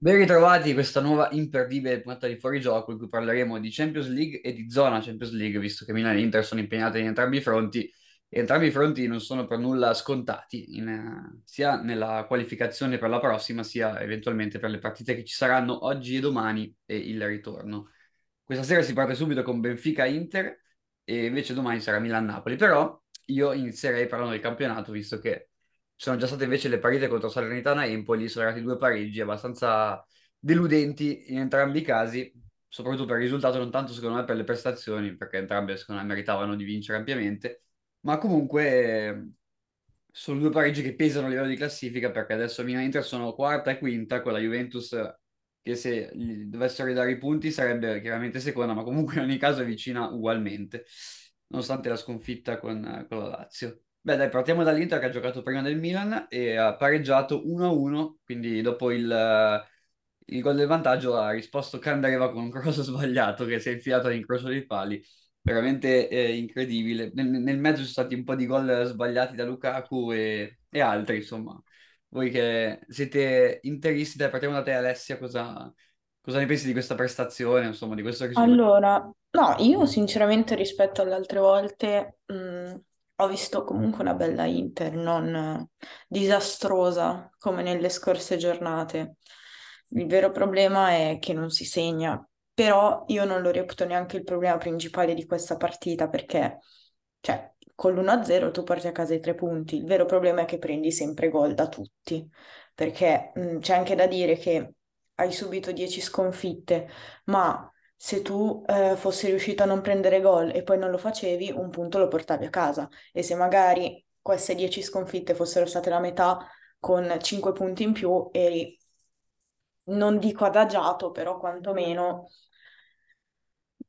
Ben ritrovati questa nuova imperdibile puntata di Fuorigioco in cui parleremo di Champions League e di zona Champions League, visto che Milan e Inter sono impegnate in entrambi i fronti e entrambi i fronti non sono per nulla scontati, sia nella qualificazione per la prossima sia eventualmente per le partite che ci saranno oggi e domani e il ritorno. Questa sera si parte subito con Benfica-Inter e invece domani sarà Milan-Napoli, però io inizierei parlando del campionato, visto che sono già state invece le partite contro Salernitana e Empoli, sono arrivati due pareggi abbastanza deludenti in entrambi i casi, soprattutto per il risultato, non tanto secondo me per le prestazioni, perché entrambe secondo me meritavano di vincere ampiamente, ma comunque sono due pareggi che pesano a livello di classifica, perché adesso Milan e Inter sono quarta e quinta, con la Juventus che se dovessero ridare i punti sarebbe chiaramente seconda, ma comunque in ogni caso è vicina ugualmente, nonostante la sconfitta con la Lazio. Beh dai, partiamo dall'Inter che ha giocato prima del Milan e ha pareggiato 1-1, quindi dopo il gol del vantaggio ha risposto Candreva con un cross sbagliato che si è infilato all'incrocio dei pali, veramente incredibile. Nel mezzo ci sono stati un po' di gol sbagliati da Lukaku e altri, insomma. Voi che siete interisti, dai, partiamo da te Alessia, cosa ne pensi di questa prestazione, insomma, di questo risultato? Allora, no, io sinceramente rispetto alle altre volte... Ho visto comunque una bella Inter, non disastrosa come nelle scorse giornate. Il vero problema è che non si segna, però io non lo reputo neanche il problema principale di questa partita, perché cioè, con l'1-0 tu porti a casa i 3 punti, il vero problema è che prendi sempre gol da tutti, perché c'è anche da dire che hai subito 10 sconfitte, ma... se tu fossi riuscito a non prendere gol e poi non lo facevi, un punto lo portavi a casa. E se magari queste 10 sconfitte fossero state la metà, con 5 punti in più, eri, non dico adagiato, però quantomeno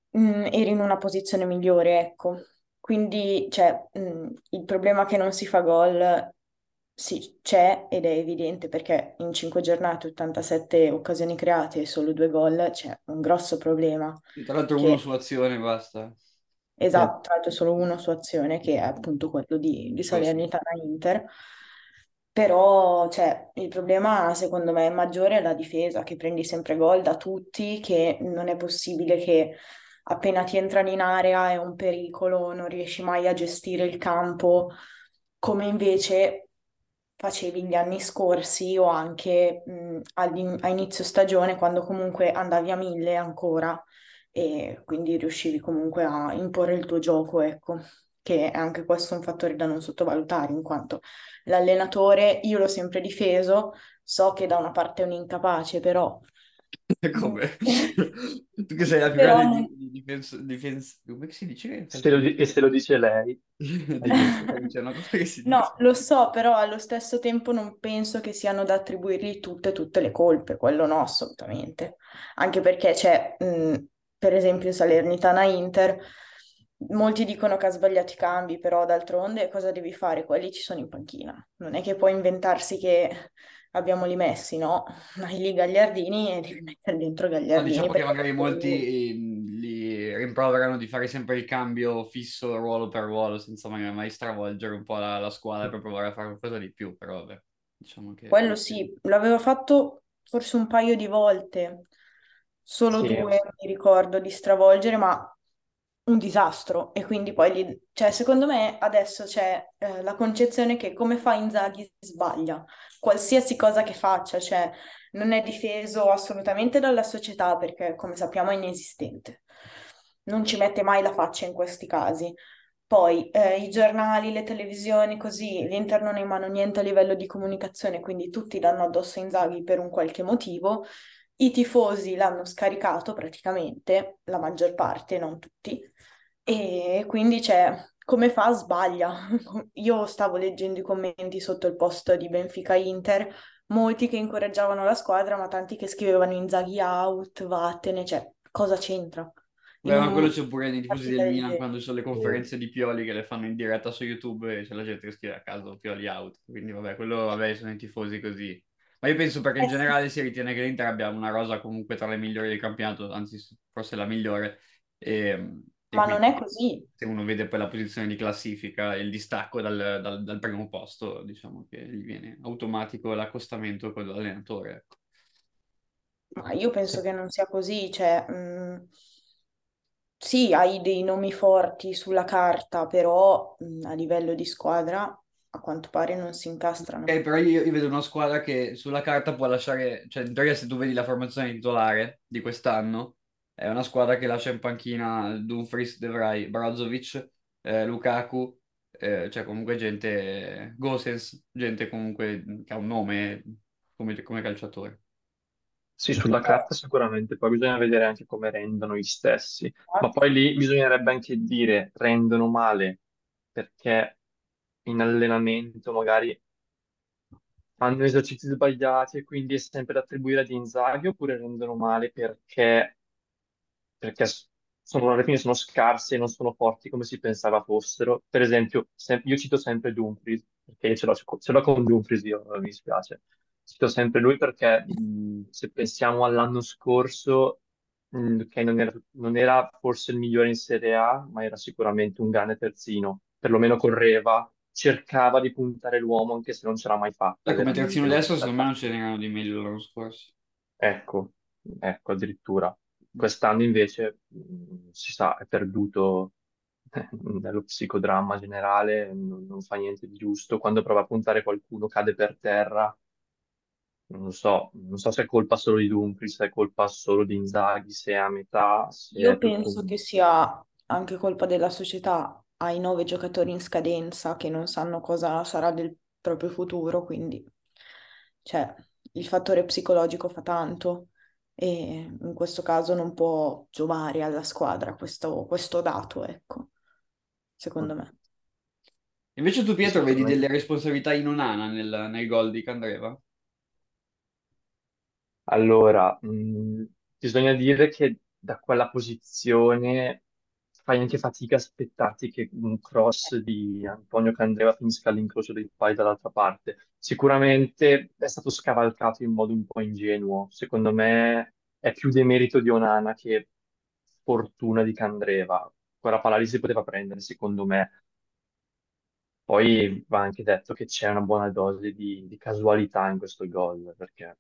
eri in una posizione migliore, ecco. Quindi cioè, il problema che non si fa gol sì, c'è ed è evidente, perché in 5 giornate 87 occasioni create e solo 2 gol, c'è un grosso problema. Tra l'altro uno su azione, basta. Esatto, tra l'altro solo uno su azione, che è appunto quello di Salernitana-Inter. Però cioè, il problema secondo me è maggiore è la difesa, che prendi sempre gol da tutti, che non è possibile che appena ti entrano in area è un pericolo, non riesci mai a gestire il campo, come invece... facevi gli anni scorsi o anche a inizio stagione, quando comunque andavi a 1000 ancora e quindi riuscivi comunque a imporre il tuo gioco, ecco, che è anche questo un fattore da non sottovalutare, in quanto l'allenatore, io l'ho sempre difeso, so che da una parte è un incapace, però... Come? Tu che sei la più grande difensa, come si dice? Se lo dice lei. No, lo so, però allo stesso tempo non penso che siano da attribuirgli tutte le colpe, quello no, assolutamente. Anche perché c'è, per esempio, Salernitana-Inter, molti dicono che ha sbagliato i cambi, però d'altronde cosa devi fare? Quelli ci sono in panchina, non è che puoi inventarsi che... abbiamo li messi, no? Hai lì Gagliardini e devi mettere dentro Gagliardini. No, diciamo che magari molti li rimproverano di fare sempre il cambio fisso ruolo per ruolo, senza magari mai stravolgere un po' la squadra per provare a fare qualcosa di più, però vabbè, diciamo che... Quello sì, l'aveva fatto forse un paio di volte, solo sì. 2 mi ricordo di stravolgere, ma un disastro. E quindi poi lì, cioè secondo me adesso c'è la concezione che come fa Inzaghi sbaglia qualsiasi cosa che faccia, cioè non è difeso assolutamente dalla società, perché come sappiamo è inesistente, non ci mette mai la faccia in questi casi. Poi i giornali, le televisioni, così, l'Inter non è in mano niente a livello di comunicazione, quindi tutti danno addosso a Inzaghi per un qualche motivo. I tifosi l'hanno scaricato praticamente, la maggior parte, non tutti, e quindi cioè, come fa sbaglia. Io stavo leggendo i commenti sotto il post di Benfica-Inter, molti che incoraggiavano la squadra, ma tanti che scrivevano Inzaghi out, vattene, cioè cosa c'entra? Beh, ma quello c'è pure nei tifosi del Milan, quando ci sono le conferenze di Pioli che le fanno in diretta su YouTube e c'è la gente che scrive a caso Pioli out, quindi vabbè, quello vabbè, sono i tifosi così. Ma io penso perché in generale si ritiene che l'Inter abbia una rosa comunque tra le migliori del campionato, anzi forse la migliore. Ma non è così. Se uno vede poi la posizione di classifica e il distacco dal primo posto, diciamo che gli viene automatico l'accostamento con l'allenatore. Ma io penso che non sia così, cioè, sì, hai dei nomi forti sulla carta, però a livello di squadra a quanto pare non si incastrano. Però io vedo una squadra che sulla carta può lasciare, cioè in teoria se tu vedi la formazione titolare di quest'anno, è una squadra che lascia in panchina Dumfries, De Vrij, Brozovic, Lukaku, cioè comunque gente, Gosens, gente comunque che ha un nome come calciatore. Sì, sulla carta sicuramente, poi bisogna vedere anche come rendono gli stessi, ma poi lì bisognerebbe anche dire rendono male perché in allenamento magari fanno esercizi sbagliati e quindi è sempre da attribuire ad Inzaghi, oppure rendono male perché alla fine sono scarsi e non sono forti come si pensava fossero. Per esempio, io cito sempre Dumfries, perché ce l'ho con Dumfries, io mi dispiace. Cito sempre lui perché se pensiamo all'anno scorso, che non era forse il migliore in Serie A, ma era sicuramente un grande terzino. Perlomeno correva, cercava di puntare l'uomo anche se non ce l'ha mai fatta. Come terzino destro, secondo me non ce n'erano di meglio l'anno scorso. Ecco, addirittura. Quest'anno invece si sa, è perduto nello psicodramma generale, non fa niente di giusto. Quando prova a puntare qualcuno cade per terra. Non so se è colpa solo di Dumfries, se è colpa solo di Inzaghi, se è a metà. Se Io è penso tutto... che sia anche colpa della società, ai 9 giocatori in scadenza che non sanno cosa sarà del proprio futuro, quindi cioè, il fattore psicologico fa tanto e in questo caso non può giovare alla squadra questo dato, ecco, secondo me. Invece tu, Pietro, vedi delle responsabilità in Onana nel gol di Candreva? Allora, bisogna dire che da quella posizione fai anche fatica a aspettarti che un cross di Antonio Candreva finisca all'incrocio dei pali dall'altra parte. Sicuramente è stato scavalcato in modo un po' ingenuo. Secondo me è più demerito di Onana che fortuna di Candreva. Quella palla lì si poteva prendere, secondo me. Poi va anche detto che c'è una buona dose di casualità in questo gol, perché...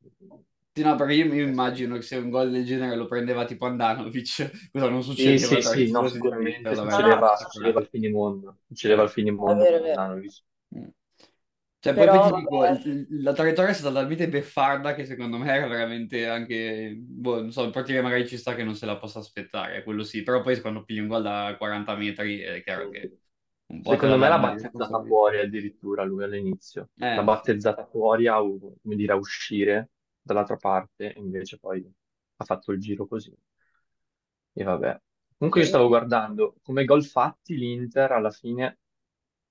No, perché io immagino che se un gol del genere lo prendeva tipo Andanovic, cosa non succedeva? Sì, no, sicuramente succedeva al finimondo. Succedeva al finimondo con Andanovic. Cioè, però, poi ti dico, la traiettoria è stata talmente beffarda che secondo me era veramente anche... Boh, non so, il portiere magari ci sta che non se la possa aspettare, quello sì. Però poi quando pigli un gol da 40 metri è chiaro che... Secondo me l'ha battezzata fuori addirittura lui all'inizio. L'ha battezzata fuori a uscire dall'altra parte, invece poi ha fatto il giro così e vabbè. Comunque io stavo guardando come gol fatti l'Inter alla fine,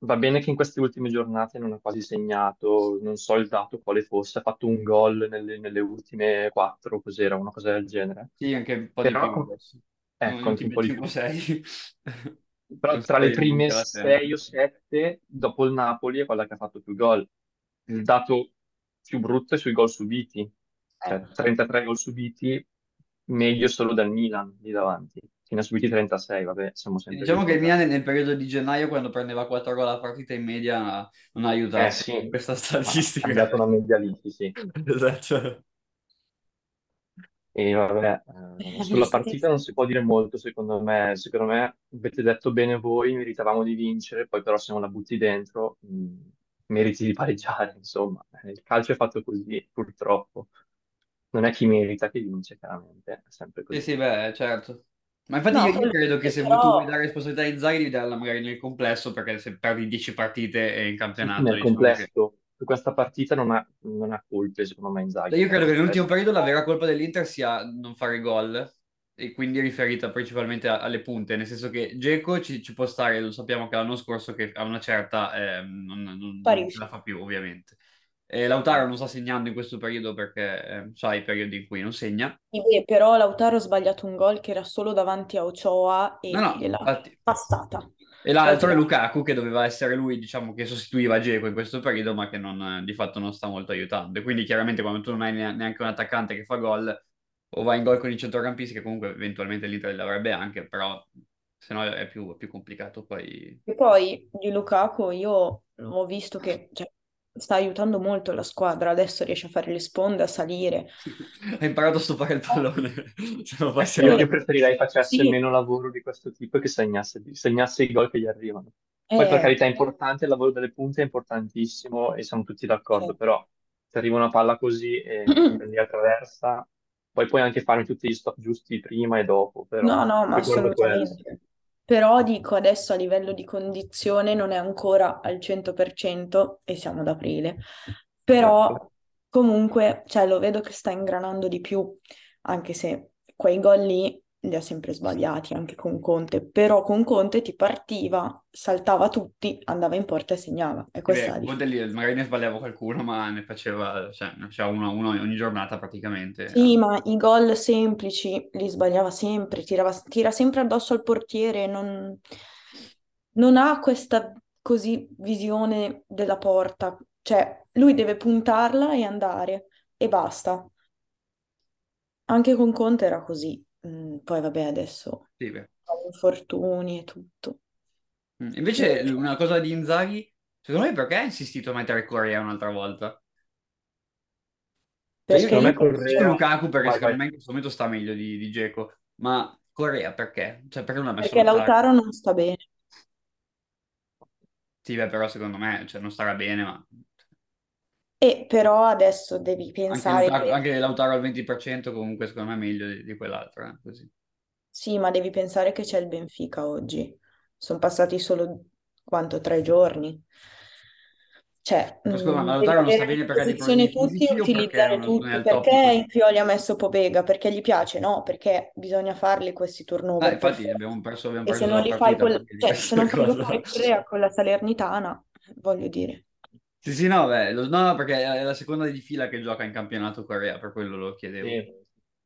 va bene che in queste ultime giornate non ha quasi segnato, non so il dato quale fosse, ha fatto un gol nelle ultime 4, cos'era, una cosa del genere. Sì, anche un po' però, di più. Ecco, anche un po' di più. 6. Però tra le prime 6 o 7, dopo il Napoli, è quella che ha fatto più gol. Il dato più brutto è sui gol subiti. Cioè, 33 gol subiti, meglio solo dal Milan lì davanti, che ne ha subiti 36. Vabbè, siamo sempre diciamo che il Milan nel periodo di gennaio, quando prendeva 4 gol a partita in media, non ha aiutato sì. Questa statistica. Ha dato una media lì, sì. Esatto. E vabbè, sulla partita non si può dire molto, secondo me avete detto bene voi, meritavamo di vincere, poi però se non la butti dentro meriti di pareggiare, insomma. Il calcio è fatto così, purtroppo. Non è chi merita che vince, chiaramente, è sempre così. Sì, beh, certo. Ma infatti no, io credo che se però... tu vuoi dare responsabilità a Inzaghi, devi darla magari nel complesso, perché se perdi 10 partite in campionato... Nel complesso, che... questa partita non ha colpe, secondo me, Inzaghi. Io credo che nell'ultimo periodo la vera colpa dell'Inter sia non fare gol, e quindi riferita principalmente alle punte, nel senso che Dzeko ci può stare, lo sappiamo che l'anno scorso che a una certa non ce la fa più, ovviamente. Lautaro non sta segnando in questo periodo perché i periodi in cui non segna. Però Lautaro ha sbagliato un gol che era solo davanti a Ochoa e l'ha passata. E l'altro è Lukaku, che doveva essere lui, diciamo, che sostituiva Dzeko in questo periodo, ma che di fatto non sta molto aiutando. E quindi chiaramente quando tu non hai neanche un attaccante che fa gol, o va in gol con i centrocampisti, che comunque eventualmente l'Inter l'avrebbe anche, però se no è più complicato poi. E poi di Lukaku io ho visto che... Cioè, sta aiutando molto la squadra, adesso riesce a fare le sponde, a salire. Ha imparato a stopare il pallone. Io preferirei facesse meno lavoro di questo tipo e che segnasse i gol che gli arrivano. Poi per carità è importante, il lavoro delle punte è importantissimo e siamo tutti d'accordo, però se arriva una palla così e prendi attraversa, poi puoi anche farmi tutti gli stop giusti prima e dopo. Però no, ma assolutamente. Però dico, adesso a livello di condizione non è ancora al 100% e siamo ad aprile. Però comunque, cioè, lo vedo che sta ingranando di più, anche se quei gol lì li ha sempre sbagliati, anche con Conte. Però con Conte ti partiva, saltava tutti, andava in porta e segnava. E questa magari ne sbagliavo qualcuno, ma ne faceva uno ogni giornata praticamente. Sì, ma i gol semplici li sbagliava sempre, tira sempre addosso al portiere, non ha questa così visione della porta. Cioè, lui deve puntarla e andare, e basta. Anche con Conte era così. Poi vabbè, adesso infortuni e tutto. Invece una cosa di Inzaghi, secondo me, perché ha insistito a mettere Correa un'altra volta? Perché secondo me Correa... Lukaku, perché secondo me in questo momento sta meglio di Dzeko, ma Correa perché? Cioè, perché non ha messo? Perché Lautaro non sta bene. Sì, beh, però secondo me non starà bene, ma... E però adesso devi pensare... Anche Lautaro al 20% comunque secondo me è meglio di quell'altro, così. Sì, ma devi pensare che c'è il Benfica oggi. Sono passati solo, 3 giorni? Cioè... Scusa, ma Lautaro non sta bene perché... Perché Pioli ha messo Pobega? Perché gli piace? No, perché bisogna farli questi turnover. Infatti abbiamo perso e se non li fai se non fai Correa con la Salernitana, voglio dire... Sì, no, perché è la seconda di fila che gioca in campionato Correa, per quello lo chiedevo. Sì.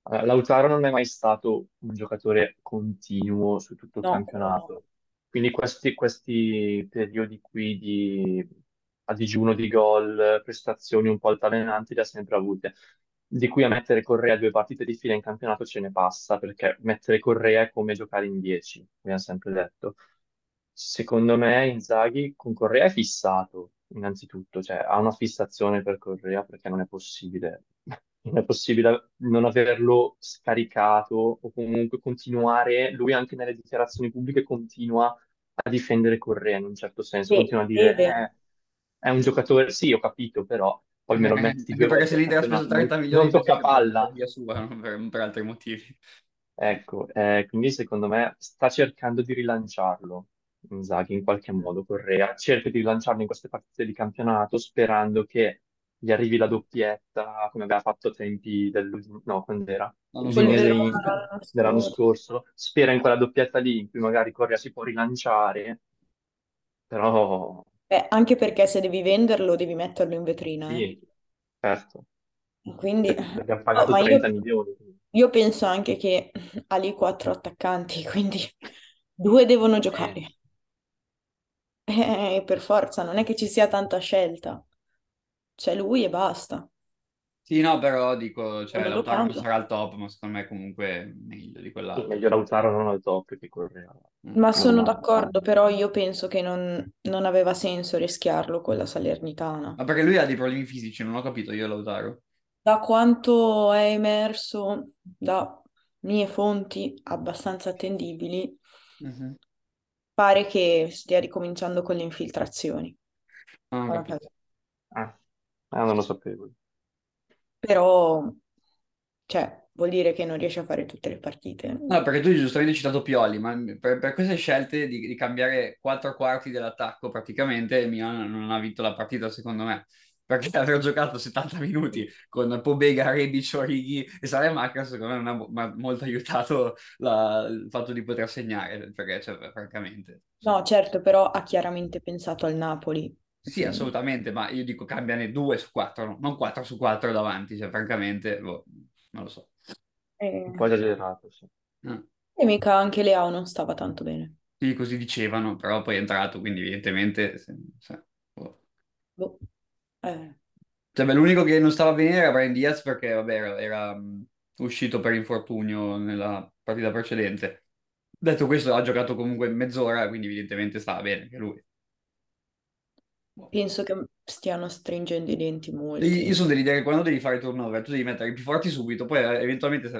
Allora, Lautaro non è mai stato un giocatore continuo su tutto il campionato, quindi questi periodi qui a digiuno di gol, prestazioni un po' altalenanti, le ha sempre avute. Di cui a mettere Correa 2 partite di fila in campionato ce ne passa, perché mettere Correa è come giocare in 10, come ha sempre detto. Secondo me Inzaghi con Correa è fissato. Innanzitutto, ha una fissazione per Correa perché non è possibile non averlo scaricato o comunque continuare, lui anche nelle dichiarazioni pubbliche continua a difendere Correa in un certo senso, continua a dire è un giocatore, sì ho capito, però poi me lo metti perché se l'Inter ha speso 30 milioni non tocca palla via sua per altri motivi, ecco, quindi secondo me sta cercando di rilanciarlo Inzaghi in qualche modo. Correa cerca di rilanciarlo in queste partite di campionato sperando che gli arrivi la doppietta come aveva fatto a tempi dell'anno scorso, spera in quella doppietta lì in cui magari Correa si può rilanciare, però anche perché se devi venderlo devi metterlo in vetrina, sì, certo, quindi abbiamo pagato 30 milioni. Io penso anche che ha lì 4 attaccanti, quindi 2 devono giocare. Per forza, non è che ci sia tanta scelta. C'è lui e basta. Sì, no, però dico, Lautaro non sarà al top, ma secondo me comunque meglio di quell'altro. Meglio Lautaro non al top che Correa. Ma sono d'accordo, però io penso che non aveva senso rischiarlo con la Salernitana. Ma perché lui ha dei problemi fisici, non ho capito io Lautaro. Da quanto è emerso da mie fonti abbastanza attendibili, pare che stia ricominciando con le infiltrazioni. Non lo sapevo. Però vuol dire che non riesce a fare tutte le partite. No, perché tu giustamente hai citato Pioli, ma per queste scelte di cambiare 4 quarti dell'attacco praticamente Milan non ha vinto la partita secondo me, perché aver giocato 70 minuti con Pobega, Rebic, Origi e Salernitana secondo me non ha molto aiutato il fatto di poter segnare, perché francamente... No, certo, però ha chiaramente pensato al Napoli. Sì, assolutamente, ma io dico cambiane 2 su 4, non 4 su 4 davanti, francamente, non lo so. Un po' esagerato, sì. E mica anche Leao non stava tanto bene. Sì, così dicevano, però poi è entrato, quindi evidentemente... l'unico che non stava bene era Brian Diaz perché era uscito per infortunio nella partita precedente. Detto questo, ha giocato comunque mezz'ora, quindi evidentemente stava bene anche lui. Penso che stiano stringendo i denti molto. Io sono dell'idea che quando devi fare turnover tu devi mettere i più forti subito, poi eventualmente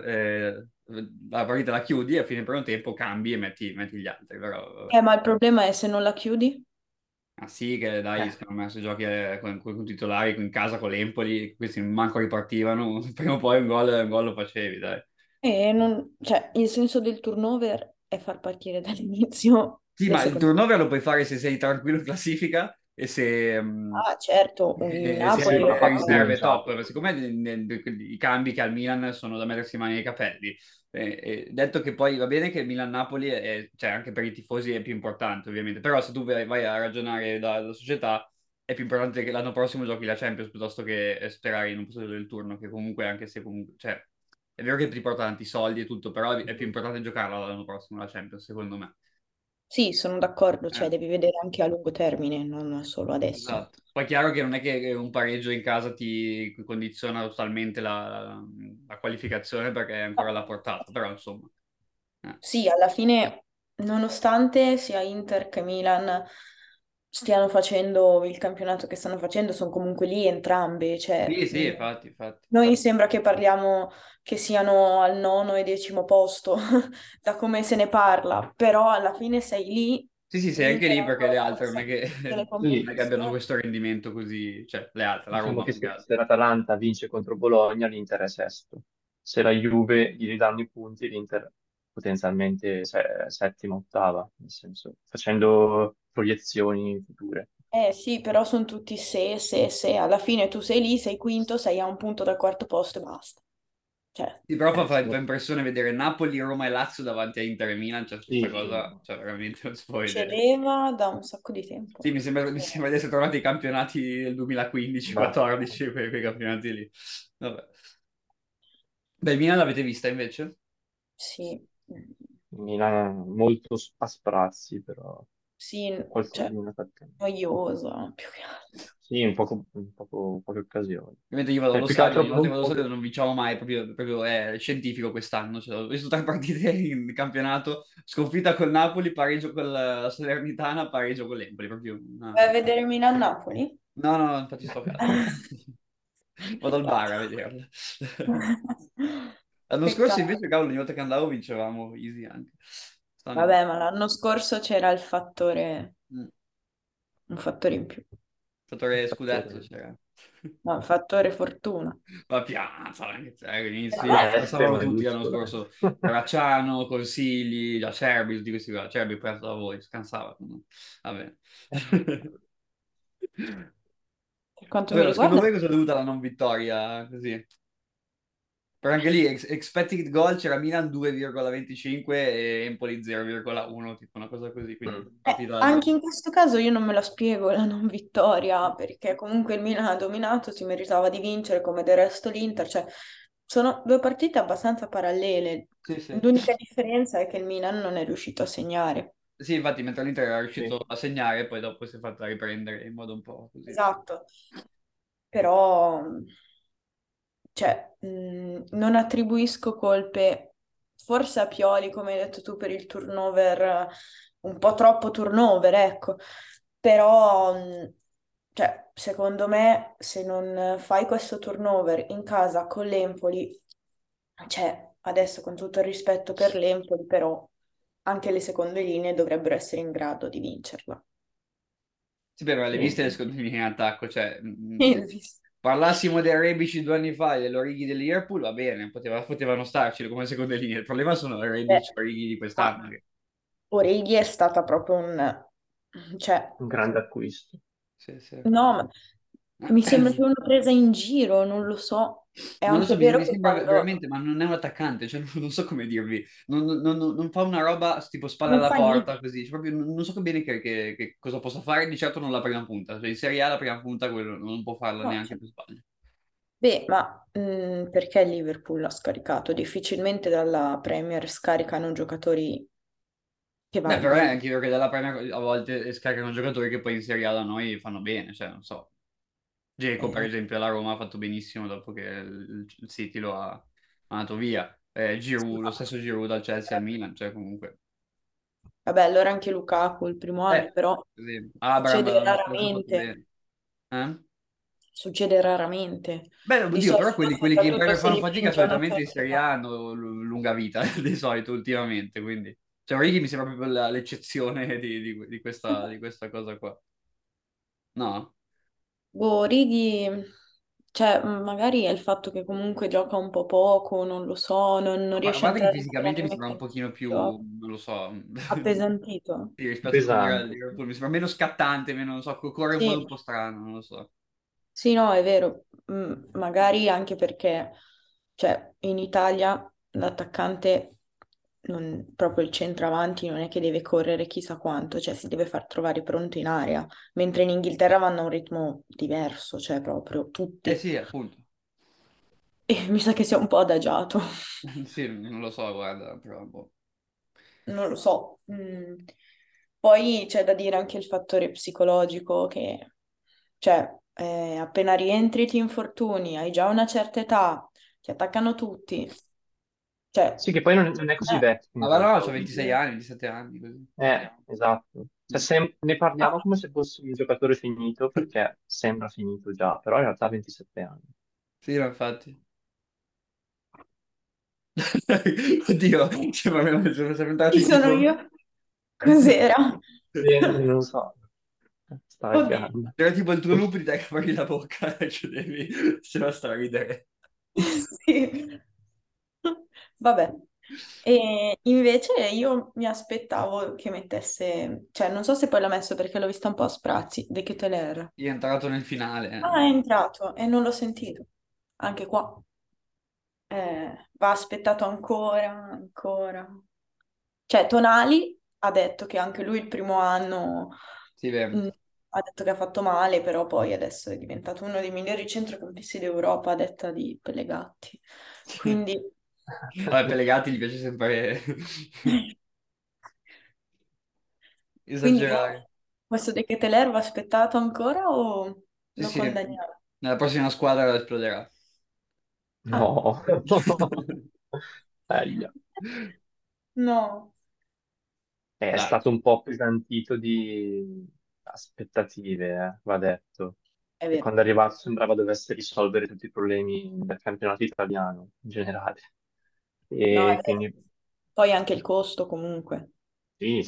la partita la chiudi e a fine primo tempo cambi e metti gli altri. Però... ma il problema è se non la chiudi? Ah sì, che dai, secondo me se giochi con titolari in casa con l'Empoli, questi manco ripartivano, prima o poi un gol lo facevi, dai. Cioè, il senso del turnover è far partire dall'inizio. Sì, ma il turnover lo puoi fare se sei tranquillo in classifica e se... Ah, certo. Serve top. Siccome i cambi che al Milan sono da mettersi mani nei capelli, detto che poi va bene che Milan-Napoli, cioè anche per i tifosi è più importante ovviamente, però se tu vai a ragionare da società è più importante che l'anno prossimo giochi la Champions piuttosto che sperare in un posto del turno, che comunque anche se... cioè, è vero che ti porta tanti soldi e tutto, però è più importante giocarla l'anno prossimo la Champions, secondo me. Sì, sono d'accordo, cioè devi vedere anche a lungo termine, non solo adesso. Esatto. Poi è chiaro che non è che un pareggio in casa ti condiziona totalmente la qualificazione perché è ancora alla portata, però insomma. Sì, alla fine, nonostante sia Inter che Milan stiano facendo il campionato che stanno facendo, sono comunque lì entrambe, cioè sì, infatti. Noi sembra che parliamo che siano al 9° e 10° posto da come se ne parla, però alla fine sei lì. Sì, sei anche lì perché le altre non è che abbiano questo rendimento così, cioè le altre, la Roma, se l'Atalanta vince contro Bologna l'Inter è sesto, se la Juve gli ridanno i punti l'Inter potenzialmente settima, ottava, nel senso, facendo proiezioni future. Sì, però sono tutti se. Alla fine tu sei lì, sei quinto, sei a un punto dal quarto posto e basta. Cioè, sì, però fa impressione vedere Napoli, Roma e Lazio davanti a Inter e Milan, cioè questa cosa, cioè veramente non si può vedere. C'era da un sacco di tempo. Sì, mi sembra di essere tornati i campionati del 2015-14, quei campionati lì. Vabbè. Beh, Milan l'avete vista invece? Sì. Milan molto a sprazzi, però... Sì, cioè, noiosa più che altro. Sì, un po' occasione. Ovviamente io vado allo stadio, non vinciamo mai, proprio è scientifico quest'anno. Cioè, ho visto 3 partite in campionato, sconfitta col Napoli, pareggio con la Salernitana, pareggio con l'Empoli. Proprio, no. Vai a vedere Milan-Napoli? No, infatti sto vado al bar a vederla. L'anno scorso invece, cavolo, ogni volta che andavo vincevamo easy anche. Vabbè, ma l'anno scorso c'era il fattore, un fattore in più. Fattore scudetto c'era. No, fattore fortuna. Ma piazza, all'inizio passavamo tutti l'anno scorso. Bracciano, Consigli, Acerbi, tutti questi qua. Acerbi preso da voi, scansava. Va bene. Per quanto mi riguarda... Secondo me cosa è dovuta la non vittoria, così? Però anche lì, expected goal, c'era Milan 2,25 e Empoli 0,1, tipo una cosa così. Quindi anche in questo caso io non me la spiego la non vittoria, perché comunque il Milan ha dominato, si meritava di vincere come del resto l'Inter, cioè sono 2 partite abbastanza parallele. Sì. L'unica differenza è che il Milan non è riuscito a segnare. Sì, infatti, mentre l'Inter era riuscito a segnare, poi dopo si è fatta riprendere in modo un po' così. Esatto, però... Cioè, non attribuisco colpe forse a Pioli, come hai detto tu, per il turnover, un po' troppo turnover, ecco. Però, cioè, secondo me, se non fai questo turnover in casa con l'Empoli, cioè, adesso con tutto il rispetto per l'Empoli, però anche le seconde linee dovrebbero essere in grado di vincerla. Sì, però le viste le seconde linee in attacco, cioè... Parlassimo dei Rebici 2 anni fa e dell'Origi dell'Liverpool, va bene, potevano starci come seconde linee. Il problema sono i Rebici e Origi di quest'anno. Origi è stata proprio un grande acquisto. Sì. No, ma mi sembra che una presa in giro, non lo so. È non lo so, vero mi sembra quando... veramente, ma non è un attaccante, cioè non so come dirvi. Non fa una roba tipo spalla alla porta, così. Cioè, proprio, non so bene che cosa possa fare, di certo non la prima punta. Cioè, in Serie A la prima punta quello non può farla neanche per sbaglio. Beh, ma perché Liverpool l'ha scaricato? Difficilmente dalla Premier scaricano giocatori che vanno. Però è anche vero che dalla Premier a volte scaricano giocatori che poi in Serie A da noi fanno bene, cioè non so. Dzeko, per esempio, la Roma ha fatto benissimo dopo che il City lo ha mandato via. Giroud, lo stesso Giroud dal Chelsea al Milan, cioè comunque... Vabbè, allora anche Lukaku il primo anno, però... Sì. Abram, succede raramente. Eh? Succede raramente. Beh, di oddio, però solito quelli che soprattutto se fanno li fatica vincono solitamente in Serie A hanno lunga vita di solito ultimamente, quindi cioè Origi mi sembra proprio l'eccezione di questa cosa qua. No? boh, Righi, cioè, magari è il fatto che comunque gioca un po' poco, non lo so, non Ma a riesce a parte che entrare fisicamente mi sembra un pochino più, gioco, non lo so, appesantito. sì, rispetto a quello del pesante. Liverpool, mi sembra meno scattante, meno, non so, corre un modo un Sì, po' strano, non lo so. sì, no, è vero. Magari anche perché, cioè, in Italia l'attaccante, proprio il centravanti, non è che deve correre chissà quanto, cioè si deve far trovare pronto in area, mentre in Inghilterra vanno a un ritmo diverso, cioè proprio Eh tutti. sì, appunto. E mi sa che sia un po' adagiato. Sì, non lo so, guarda, però boh. Non lo so. Poi c'è da dire anche il fattore psicologico che, cioè, appena rientri ti infortuni, hai già una certa età, ti attaccano tutti. Cioè, Sì, che poi non è così eh, vecchio come Ma va no, ho calciatore. 26 anni, 27 anni, così. Esatto. Cioè, ne parliamo come se fosse un giocatore finito, perché sembra finito già, però in realtà ha 27 anni. Sì, ma infatti. Oddio, cioè, siamo chi entrati sono tipo... io? Cos'era? Non lo so, stava Va bene. chiarando. Era tipo il tuo loop di te che apri la bocca e chiudevi, se no straridere. Sì. Vabbè. E invece io mi aspettavo che mettesse, cioè non so se poi l'ha messo perché l'ho vista un po' a sprazzi, De Ketelaere. Io è entrato nel finale. Ah, è entrato e non l'ho sentito. Anche qua. Va aspettato ancora, ancora. Cioè, Tonali ha detto che anche lui il primo anno Sì, vero. mh, ha detto che ha fatto male, però poi adesso è diventato uno dei migliori centrocampisti d'Europa, a detta di Pellegatti. Quindi, Vabbè, per le gatti gli piace sempre quindi esagerare. questo De Ketelaere va aspettato ancora o Sì, lo sì, condanniamo? nella prossima squadra lo esploderà. Ah, No. Aia. no. È Dai. stato un po' appesantito di aspettative, va detto. È E vero. quando è arrivato sembrava dovesse risolvere tutti i problemi del campionato italiano in generale. No, è E vero. quindi, Poi anche il costo comunque. sì,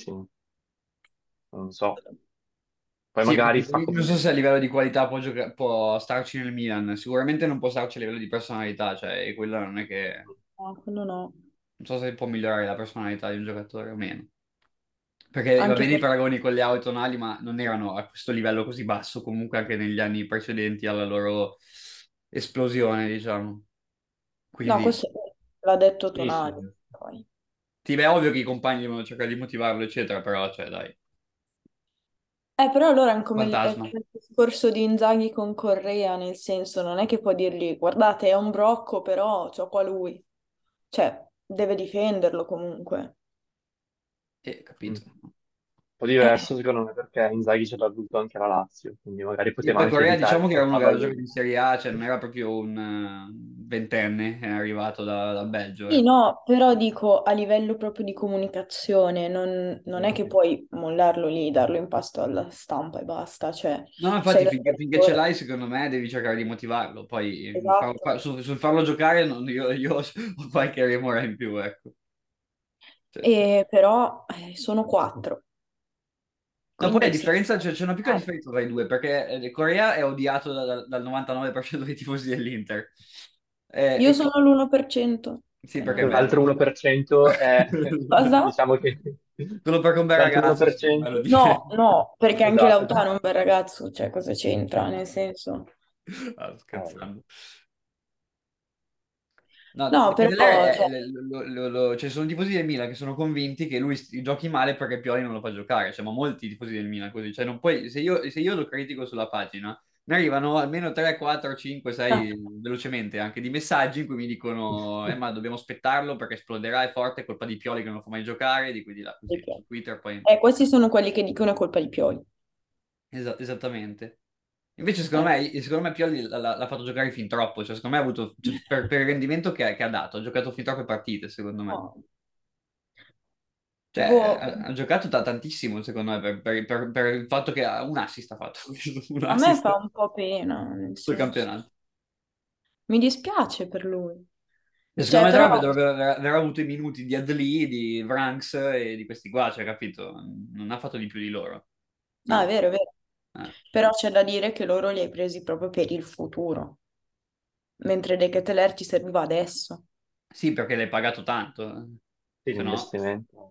non so. Poi Sì, magari perché fa non so come... se a livello di qualità può starci nel Milan, sicuramente non può starci a livello di personalità, cioè e quella non è che... No, quello no. Non so se può migliorare la personalità di un giocatore o meno. Perché va Anche bene i perché paragoni con le Leao e Tonali, ma non erano a questo livello così basso comunque anche negli anni precedenti alla loro esplosione, diciamo. no, Quindi, questo l'ha detto Sì. Tonali. Poi. sì, beh, è ovvio che i compagni devono cercare di motivarlo, eccetera, però, cioè, dai, Però allora è come fantasma. il discorso di Inzaghi con Correa, nel senso non è che può dirgli guardate è un brocco però c'ho qua lui, cioè deve difenderlo comunque. Capito. Mm. Un po' Eh, diverso secondo me perché Inzaghi ce l'ha dovuto anche alla Lazio, quindi magari E poteva poi anche Correa evitare diciamo che era uno che aveva giocato in Serie A, cioè non era proprio un ventenne, è arrivato dal Belgio, Sì, ecco. no, però dico a livello proprio di comunicazione, non è che puoi mollarlo lì, darlo in pasto alla stampa e basta, cioè No, sei infatti la finché ce l'hai, secondo me devi cercare di motivarlo, poi esatto. Sul farlo giocare io ho qualche remora in più, ecco. Cioè, E però sono quattro, ma poi la quindi sì. differenza, cioè, c'è una piccola Eh, differenza tra i due, perché Correa è odiato dal 99% dei tifosi dell'Inter. Io E sono l'1%, sì, perché è bello. L'altro 1% è, Cosa? diciamo che Solo perché è un bel l'altro ragazzo, sì, me 1%, lo No, dire. no, perché anche esatto, Lautaro è un bel ragazzo, cioè cosa c'entra, nel senso. Ah, cavolo. scherzando. No, No, De però, Ketelaere cioè, cioè, sono tifosi del Milan che sono convinti che lui giochi male perché Pioli non lo fa giocare, cioè, ma molti tifosi del Milan così, cioè, non puoi, se io lo critico sulla pagina, mi arrivano almeno 3, 4, 5, 6 velocemente anche di messaggi in cui mi dicono ma dobbiamo aspettarlo perché esploderà, è forte, è colpa di Pioli che non lo fa mai giocare, di qui di là, così, su Twitter poi... Questi sono quelli che dicono è colpa di Pioli. Esattamente. Invece, Eh, secondo me Pioli l'ha fatto giocare fin troppo. Cioè, secondo me ha avuto, cioè, per il rendimento che ha dato, ha giocato fin troppe partite, secondo me. No. Cioè, ha giocato tantissimo, secondo me, per il fatto che un assist ha fatto. Un a me assist fa un po' pena, nel sul senso. campionato. Mi dispiace per lui. E secondo Cioè, me però dovrebbe aver avuto i minuti di Adli, di Vranks e di questi qua, cioè, capito? Non ha fatto di più di loro. no, è No. vero, è vero. Eh. Però c'è da dire che loro li hai presi proprio per il futuro, mentre De Ketelaere ci serviva adesso. Sì, perché l'hai pagato tanto, se no... Investimento.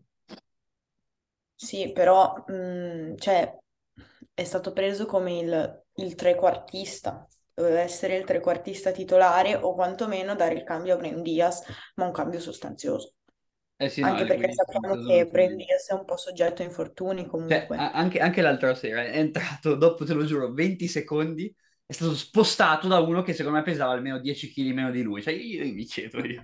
Sì, però cioè, è stato preso come il trequartista, doveva essere il trequartista titolare o quantomeno dare il cambio a Bren Dias, ma un cambio sostanzioso. Eh sì, no, Anche perché quindi sono sappiamo che Bren Dias è un po' soggetto a infortuni Cioè, comunque. Anche l'altra sera è entrato, dopo, te lo giuro, 20 secondi, è stato spostato da uno che secondo me pesava almeno 10 kg meno di lui. Cioè, io mi ceto, io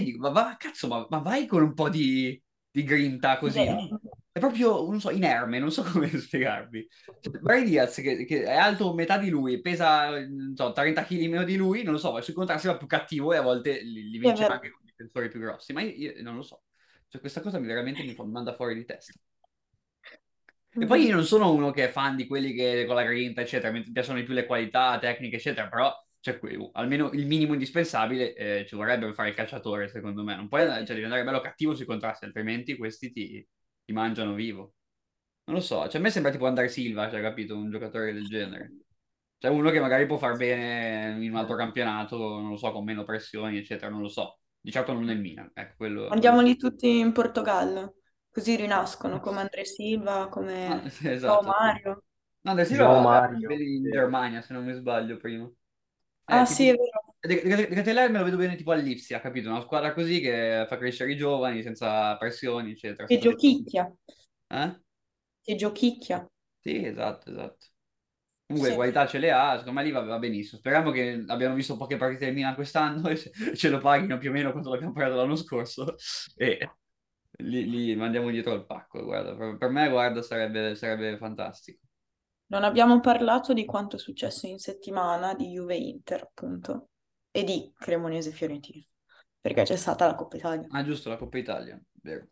dico, cazzo, ma vai con un po' di grinta così. Beh, È proprio, non so, inerme, non so come spiegarvi. Cioè, Bray Diaz, che è alto metà di lui, pesa, non so, 30 kg meno di lui, non lo so, sui contrasti va più cattivo e a volte li è vince vero. anche con i difensori più grossi, ma io non lo so. Cioè, questa cosa veramente mi manda fuori di testa. E poi io non sono uno che è fan di quelli che con la grinta, eccetera, mi piacciono di più le qualità tecniche, eccetera, però cioè, almeno il minimo indispensabile ci vorrebbe fare il calciatore, secondo me. Non puoi cioè, devi andare bello cattivo sui contrasti, altrimenti questi ti mangiano vivo. Non lo so, cioè a me sembra tipo André Silva, cioè, capito, un giocatore del genere. Cioè uno che magari può far bene in un altro campionato, non lo so, con meno pressioni, eccetera, non lo so. Di certo non nel Milan, ecco, quello sì. Mandiamoli tutti in Portogallo, così rinascono come André Silva, come Ah, sì, João esatto, sì. Mário. No, André Silva João era Mário. bene in Germania, se non mi sbaglio, prima. Ah sì, Tipo, è vero. De Ketelaere me lo vedo bene tipo all'Ipsia, capito? Una squadra così che fa crescere i giovani senza pressioni, eccetera. Che giochicchia, Eh? che giochicchia. Sì, esatto. Comunque Sì. qualità ce le ha, secondo me lì va benissimo. Speriamo che abbiano visto poche partite del Milan quest'anno e ce lo paghino più o meno quanto l'abbiamo pagato l'anno scorso e li mandiamo dietro al pacco. Guarda, per me, guarda, sarebbe fantastico. Non abbiamo parlato di quanto è successo in settimana di Juve-Inter, appunto, e di Cremonese-Fiorentina, perché c'è stata la Coppa Italia. Ah, giusto, la Coppa Italia, vero.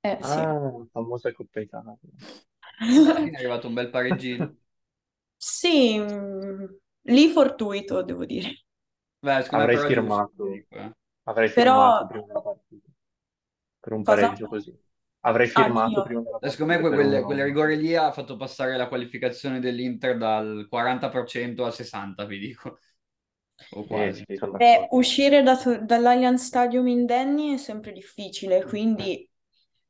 Eh sì. Ah, la famosa Coppa Italia. Alla fine è arrivato un bel pareggino. Sì, lì fortuito, devo dire. Beh, secondo me Avrei però è giusto, ti firmato, dico, eh. avrei Però, firmato prima della partita per un cosa? pareggio così. Avrei firmato Anch'io. prima della Secondo me partita per un quel rigore lì ha fatto passare la qualificazione dell'Inter dal 40% al 60%, vi dico, o quasi. Sì, sono d'accordo. Uscire dall'Allianz Stadium indenni è sempre difficile, quindi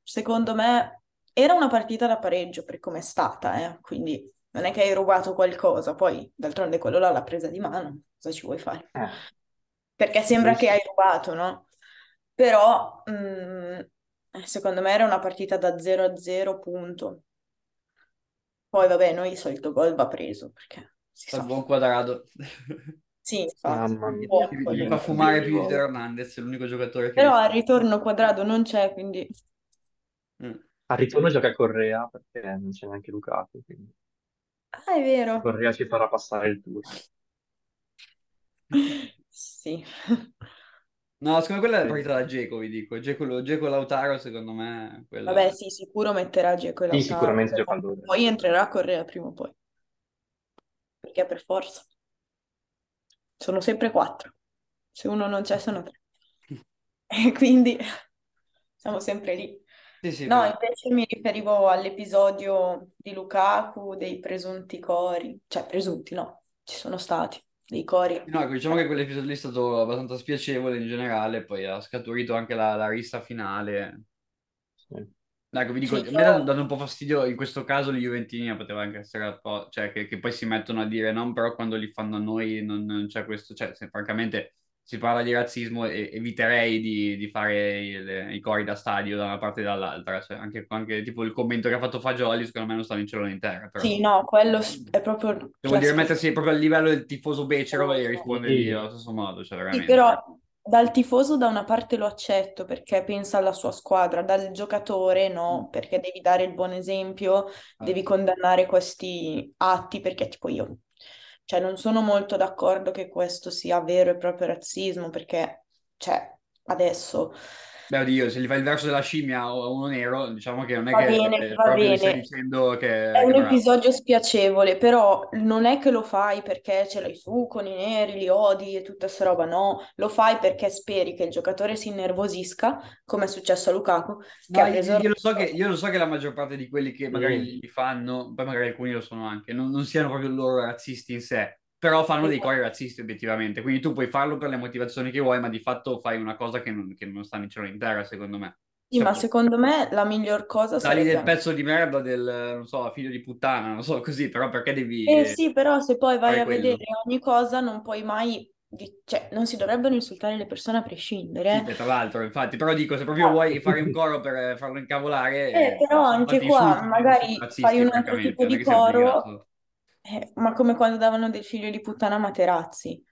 secondo me era una partita da pareggio per come è stata, quindi non è che hai rubato qualcosa, poi d'altronde quello là l'ha presa di mano, cosa ci vuoi fare? Eh, Perché sembra che hai Questo. rubato, no? Però secondo me era una partita da 0 a 0, punto. Poi vabbè, noi il solito gol va preso, perché si Al sa. buon quadrado. Sì, infatti, Mamma mia, buon Mi fa quadrado. fumare più di Hernandez, è l'unico giocatore che Però al riesce. ritorno quadrado non c'è, quindi Mm. Al ritorno gioca Correa perché non c'è neanche Lukaku, quindi ah, è vero. Correa ci farà passare il turno. Sì. No, secondo me quella è la Sì. partita da Dzeko, vi dico. Dzeko Lautaro, secondo me, Vabbè, quella... sì, sicuro metterà Dzeko e Sì, Lautaro, sicuramente giocatore. poi entrerà Correa prima o poi, perché per forza. Sono sempre quattro. Se uno non c'è, sono tre. E quindi siamo sempre lì. Sì, No, vero. invece mi riferivo all'episodio di Lukaku, dei presunti cori, cioè presunti, no, ci sono stati dei cori. No, ecco, diciamo che quell'episodio lì è stato abbastanza spiacevole in generale, poi ha scaturito anche la rissa finale. Sì. Ecco, vi dico, Sì, a me ha io... dato un po' fastidio in questo caso di Juventina, poteva anche essere un po', cioè che poi si mettono a dire non, però quando li fanno a noi non c'è questo, cioè se francamente si parla di razzismo eviterei di fare i cori da stadio da una parte e dall'altra, cioè, anche tipo il commento che ha fatto Fagioli secondo me non sta né in cielo né in terra, però Sì, no, quello è proprio devo dire classico. mettersi proprio al livello del tifoso becero e rispondergli Sì. allo stesso modo, cioè Sì, veramente. però dal tifoso da una parte lo accetto perché pensa alla sua squadra, dal giocatore no, perché devi dare il buon esempio, devi Sì. condannare questi atti perché tipo io, cioè non sono molto d'accordo che questo sia vero e proprio razzismo perché, cioè, adesso Beh, oddio, se gli fai il verso della scimmia a uno nero, diciamo che non è Va che bene, va proprio gli stai bene. dicendo che È un non ha- episodio spiacevole, però non è che lo fai perché ce l'hai su con i neri, li odi e tutta sta roba, no. Lo fai perché speri che il giocatore si innervosisca, come è successo a Lukaku, che No, ha preso... io lo so che la maggior parte di quelli che magari li fanno, poi magari alcuni lo sono anche, non siano proprio loro razzisti in sé, però fanno dei cori razzisti obiettivamente, quindi tu puoi farlo per le motivazioni che vuoi, ma di fatto fai una cosa che non sta in cielo in terra, secondo me. Sì, ma Cioè, secondo me la miglior cosa dali sarebbe del anche... pezzo di merda del, non so, figlio di puttana, non so, così, però perché devi Eh sì, però se poi vai fare a quello? vedere ogni cosa non puoi mai... Cioè, non si dovrebbero insultare le persone a Sì, prescindere, beh, tra l'altro, infatti, però dico, se proprio eh. vuoi fare un coro per farlo incavolare, Però anche infatti qua insultano, non sono magari fai razzisti, un altro francamente, tipo non è di che sei coro, obbligato. Ma come quando davano del figlio di puttana a Materazzi,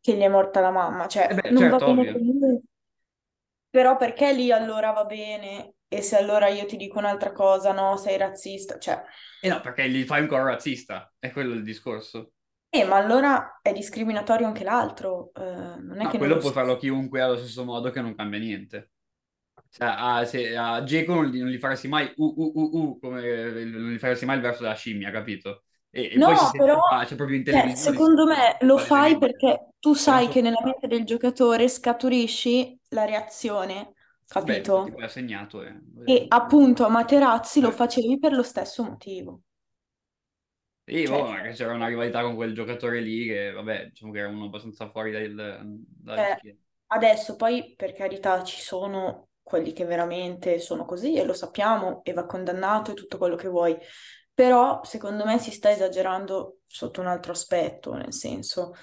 che gli è morta la mamma, Eh cioè beh, non va certo, bene ovvio. per lui, però perché lì allora va bene e se allora io ti dico un'altra cosa, no, sei razzista, cioè, E no, perché gli fai un coro razzista, è quello il discorso. Ma allora è discriminatorio anche l'altro, non è No, che non quello lo può si... farlo chiunque allo stesso modo che non cambia niente. Cioè, se a Dzeko non gli faresti mai come non gli faresti mai il verso della scimmia, capito? E poi si No, sente però, qua, c'è proprio in cioè, televisione, si secondo me lo sente fai palesemente. perché tu Però sai che nella mente del giocatore scaturisci la reazione, beh, infatti capito? poi ha segnato E appunto a Materazzi lo eh. facevi per lo stesso motivo. Sì, Cioè, boh, ma che c'era una rivalità con quel giocatore lì che, vabbè, diciamo che era uno abbastanza fuori dalle cioè, schiene. adesso poi per carità ci sono quelli che veramente sono così e lo sappiamo e va condannato e tutto quello che vuoi, però secondo me si sta esagerando sotto un altro aspetto, nel senso,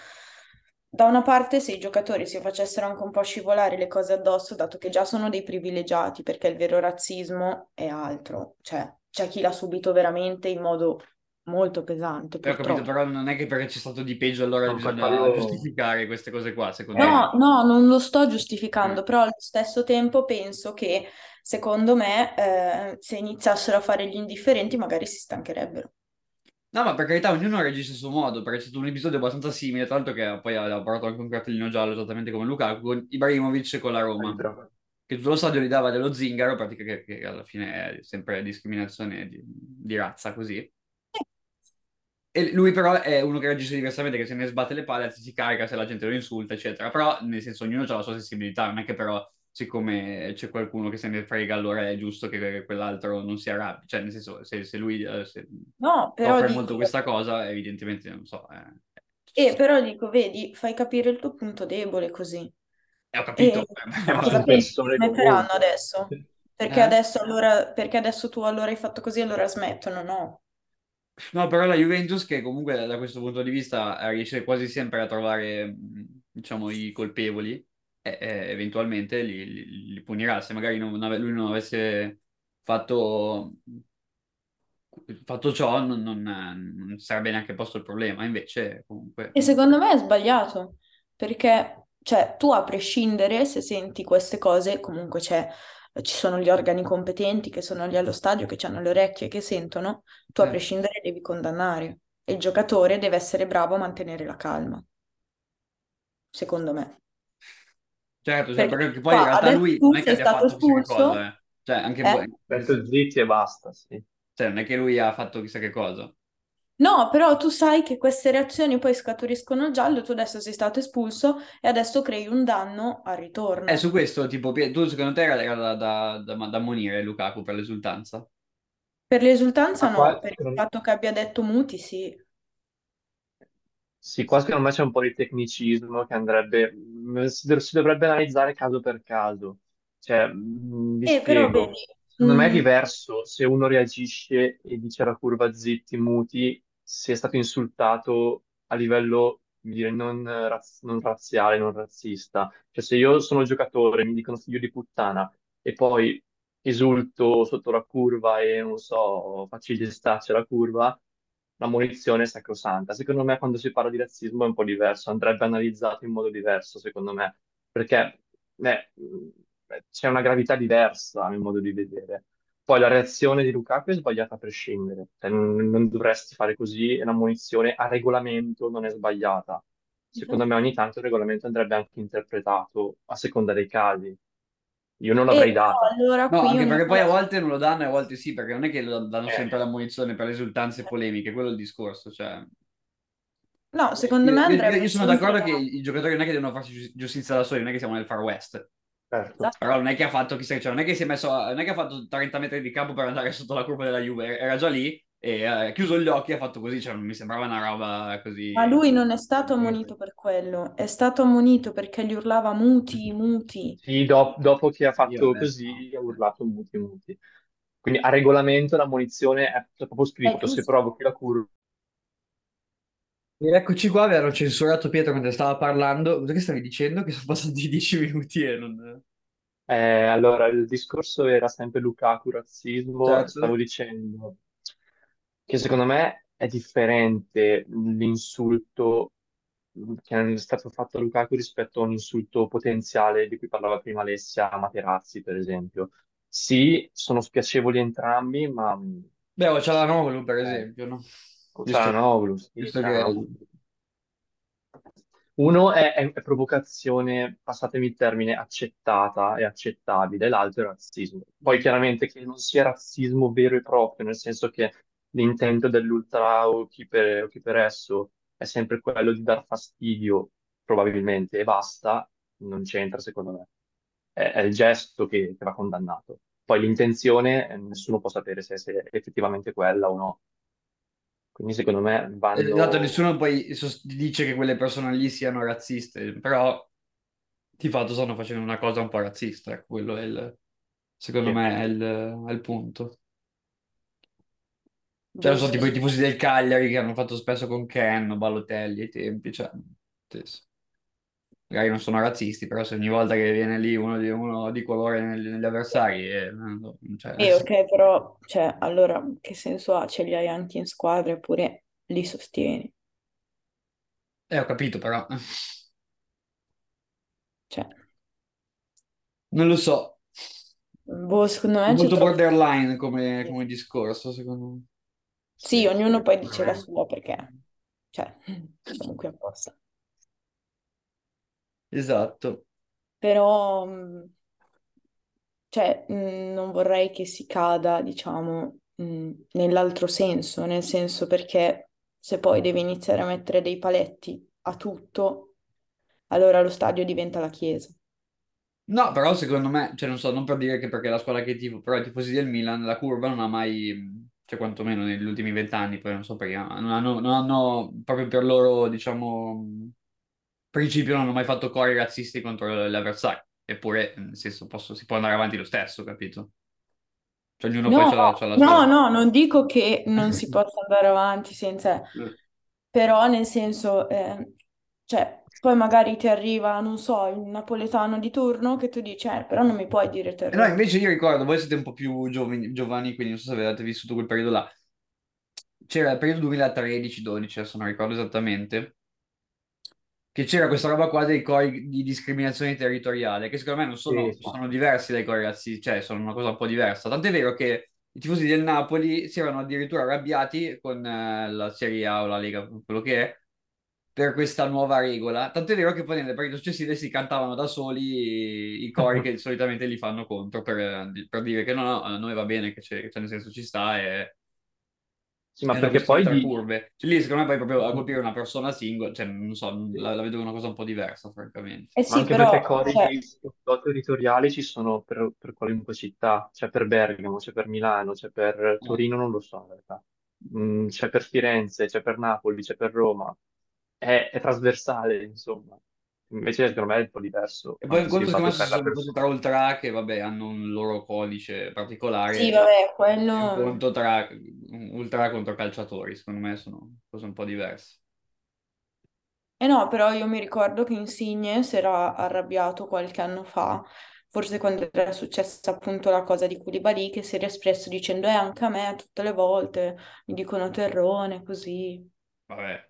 da una parte se i giocatori si facessero anche un po' scivolare le cose addosso, dato che già sono dei privilegiati, perché il vero razzismo è altro, cioè c'è chi l'ha subito veramente in modo molto pesante, Ho capito, purtroppo. però non è che perché c'è stato di peggio allora Non bisogna parlavo... giustificare queste cose qua, secondo me. No, non lo sto giustificando, però allo stesso tempo penso che, secondo me, se iniziassero a fare gli indifferenti, magari si stancherebbero. No, ma per carità, ognuno registra a suo modo, perché c'è stato un episodio abbastanza simile, tanto che poi ha portato anche un cartellino giallo, esattamente come Lukaku, con Ibrahimovic con la Roma, che tutto lo stadio gli dava dello zingaro, pratica che alla fine è sempre discriminazione di razza, così. E lui però è uno che reagisce diversamente, che se ne sbatte le palle, si carica se la gente lo insulta, eccetera. Però, nel senso, ognuno ha la sua sensibilità, non è che però, siccome c'è qualcuno che se ne frega, allora è giusto che quell'altro non si arrabbi. Cioè, nel senso, se lui No, però soffre molto dico, questa cosa, evidentemente, non so, vedi, fai capire il tuo punto debole così. Ho E capito. cosa pensi che Persone smetteranno comunque. adesso? Perché Eh? adesso allora, perché adesso tu allora hai fatto così, allora smettono, no? No, però la Juventus che comunque da questo punto di vista riesce quasi sempre a trovare, diciamo, i colpevoli e eventualmente li punirà. Se magari lui non avesse fatto, fatto ciò, non sarebbe neanche posto il problema. Invece, comunque, E secondo me è sbagliato, perché cioè, tu a prescindere se senti queste cose, comunque ci sono gli organi competenti che sono lì allo stadio, che hanno le orecchie, che sentono, tu a certo. prescindere devi condannare. E il giocatore deve essere bravo a mantenere la calma, secondo me. Certo, Perché perché poi in qua realtà adesso lui tu non è che sei abbia stato fatto chissà che cosa, espulso, eh. Cioè, anche eh? poi, Adesso zitti e basta, sì. cioè, non è che lui ha fatto chissà che cosa. No, però tu sai che queste reazioni poi scaturiscono il giallo, tu adesso sei stato espulso e adesso crei un danno al ritorno. Su questo, tipo, tu secondo te era da ammonire Lukaku per l'esultanza? Per l'esultanza Ma no, qua, per il fatto che abbia detto muti sì. sì, qua secondo me c'è un po' di tecnicismo che andrebbe, si dovrebbe analizzare caso per caso. Cioè, vi Però spiego. vedi, Secondo me è diverso se uno reagisce e dice alla curva zitti, muti, se è stato insultato a livello, come dire, non razziale, non razzista. Cioè se io sono giocatore, mi dicono figlio di puttana e poi esulto sotto la curva e non so, faccio gli stacci alla curva, la munizione è sacrosanta. Secondo me quando si parla di razzismo è un po' diverso, andrebbe analizzato in modo diverso, secondo me, perché eh, c'è una gravità diversa, a mio modo di vedere. Poi la reazione di Lukaku è sbagliata a prescindere, cioè, non dovresti fare così, e la munizione a regolamento non è sbagliata. Secondo me esatto. ogni tanto il regolamento andrebbe anche interpretato a seconda dei casi. Io non l'avrei dato. Allora, no, anche perché poi a volte non lo danno e a volte sì, perché non è che danno sempre l'ammunizione per le esultanze polemiche, quello è il discorso, cioè... No, secondo me andrebbe... Io sono d'accordo che i giocatori non è che devono farsi giustizia da soli, non è che siamo nel Far West. Certo. Però non è che ha fatto chissà, cioè non è che si è messo, non è che ha fatto 30 metri di campo per andare sotto la curva della Juve, era già lì e ha chiuso gli occhi e ha fatto così, cioè non mi sembrava una roba così. Ma lui non è stato ammonito per quello, è stato ammonito perché gli urlava muti, muti. Sì, dopo che ha fatto così ha urlato muti, muti. Quindi a regolamento l'ammonizione è proprio scritto, se provochi la curva. Eccoci qua, vi ero censurato Pietro mentre stava parlando. Cosa che stavi dicendo? Che sono passati 10 minuti e non... allora, il discorso era sempre Lukaku, razzismo. Certo. Stavo dicendo che secondo me è differente l'insulto che è stato fatto a Lukaku rispetto a un insulto potenziale di cui parlava prima Alessia a Materazzi, per esempio. Sì, sono spiacevoli entrambi, ma... Beh, o c'è la Novelu, per esempio, no? Uno è provocazione, passatemi il termine, accettata e accettabile, l'altro è razzismo. Poi chiaramente che non sia razzismo vero e proprio, nel senso che l'intento dell'ultra o chi per esso è sempre quello di dar fastidio, probabilmente, e basta, non c'entra secondo me. È il gesto che va condannato. Poi l'intenzione, nessuno può sapere se è effettivamente quella o no. Quindi secondo me vanno... Esatto, nessuno poi dice che quelle persone lì siano razziste, però di fatto stanno facendo una cosa un po' razzista, quello è il... secondo me è il punto. Cioè, non so, tipo i tifosi del Cagliari che hanno fatto spesso con Ken, Balotelli ai tempi, cioè... Magari non sono razzisti, però se ogni volta che viene lì uno di colore negli avversari... ok, però cioè, allora che senso ha? Ce li hai anche in squadra eppure li sostieni. Ho capito, però... Cioè... Non lo so. Boh, secondo me... Molto borderline come discorso, secondo me. Sì, ognuno poi dice la sua perché... Cioè, siamo qui apposta. Esatto. Però, cioè, non vorrei che si cada, diciamo, nell'altro senso, nel senso perché se poi devi iniziare a mettere dei paletti a tutto, allora lo stadio diventa la chiesa. No, però secondo me, cioè non so, non per dire che perché è la squadra che tifo, però i tifosi del Milan, la curva non ha mai, cioè quantomeno negli ultimi 20 anni, poi non so perché, non hanno proprio per loro, diciamo... principio non ho mai fatto cori razzisti contro l'avversario, eppure nel senso si può andare avanti lo stesso, capito? Cioè ognuno poi c'ha la sua... No, non dico che non si possa andare avanti senza... Però nel senso, cioè, poi magari ti arriva, non so, il napoletano di turno che tu dici, però non mi puoi dire terreno. No, invece io ricordo, voi siete un po' più giovani, quindi non so se avete vissuto quel periodo là. C'era il periodo 2013-12, adesso non ricordo esattamente... che c'era questa roba qua dei cori di discriminazione territoriale, che secondo me non sono diversi dai cori razzisti, cioè sono una cosa un po' diversa. Tant'è vero che i tifosi del Napoli si erano addirittura arrabbiati con la Serie A o la Lega, quello che è, per questa nuova regola. Tant'è vero che poi nelle partite successive si cantavano da soli i cori che solitamente li fanno contro, per dire che no, a noi va bene, che c'è nel senso ci sta e... Sì, ma perché poi curve. Cioè, lì secondo me poi proprio a colpire una persona singola, cioè non so, la vedo una cosa un po' diversa, francamente. Sì, anche però, perché cori di sconto territoriale ci sono per qualunque città, c'è per Bergamo, c'è per Milano, c'è per Torino, non lo so in realtà. C'è per Firenze, c'è per Napoli, c'è per Roma. È trasversale, insomma. Invece secondo me è un po' diverso. E poi incontro secondo me ci sono cose tra ultra che vabbè hanno un loro codice particolare. Sì, vabbè, quello... Incontro tra ultra contro calciatori, secondo me sono cose un po' diverse. No, però io mi ricordo che Insigne si era arrabbiato qualche anno fa, forse quando era successa appunto la cosa di Koulibaly, che si era espresso dicendo anche a me tutte le volte mi dicono terrone, così. Vabbè,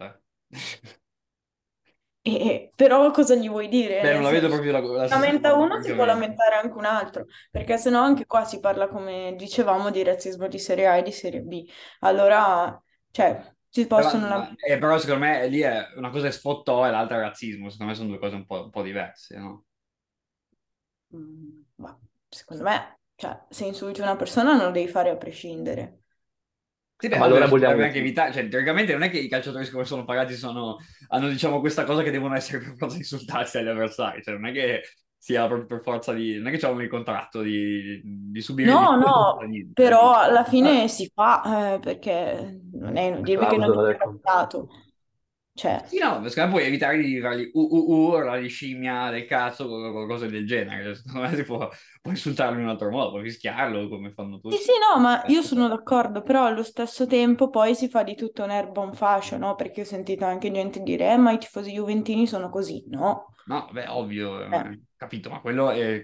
però cosa gli vuoi dire? Beh, non la vedo proprio la lamenta uno, si può lamentare anche un altro, perché sennò anche qua si parla, come dicevamo, di razzismo di Serie A e di Serie B. Allora, cioè, si possono lamentare. Però secondo me lì è una cosa è sfottò e l'altra è razzismo, secondo me sono due cose un po' diverse, no? Secondo me, cioè, se insulti una persona non lo devi fare a prescindere. Sì, beh, allora vogliamo anche evitare, cioè teoricamente non è che i calciatori che sono pagati hanno diciamo questa cosa che devono essere per forza insultarsi agli avversari, cioè non è che sia proprio per forza di, non è che c'è un contratto di subire. No, no, però alla fine si fa perché non è inutile che non è contrattato. Cioè. Sì, no, perché poi evitare di fargli urlare scimmia del cazzo o cose del genere. Secondo me si può insultarlo in un altro modo, puoi fischiarlo come fanno tutti. Sì, sì, no, ma io sono d'accordo, però allo stesso tempo poi si fa di tutto un'erba un fascio, no? Perché ho sentito anche gente dire, ma i tifosi juventini sono così, no? No, beh, ovvio, capito, ma quello è...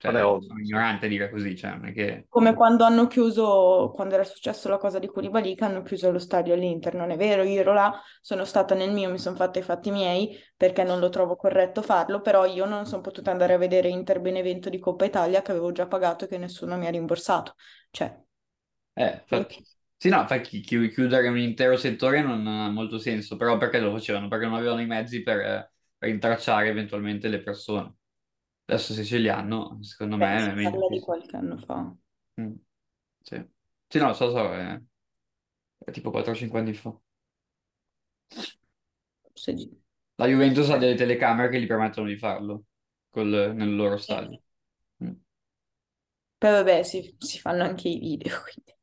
Cioè, vabbè, sono ignorante dire così, cioè, perché... Come quando hanno chiuso, quando era successo la cosa di Koulibaly, hanno chiuso lo stadio all'Inter, non è vero, io ero là, sono stata nel mio, mi sono fatta i fatti miei, perché non lo trovo corretto farlo, però io non sono potuta andare a vedere Inter Benevento di Coppa Italia che avevo già pagato e che nessuno mi ha rimborsato, cioè... Sì, no, infatti chiudere un intero settore non ha molto senso, però perché lo facevano? Perché non avevano i mezzi per intracciare eventualmente le persone. Adesso se ce li hanno, secondo me... Si parla di qualche anno fa. Sì. Sì, no, è tipo 4-5 anni fa. Sì. La Juventus ha delle telecamere che gli permettono di farlo nel loro stadio. Poi vabbè, si fanno anche i video, quindi.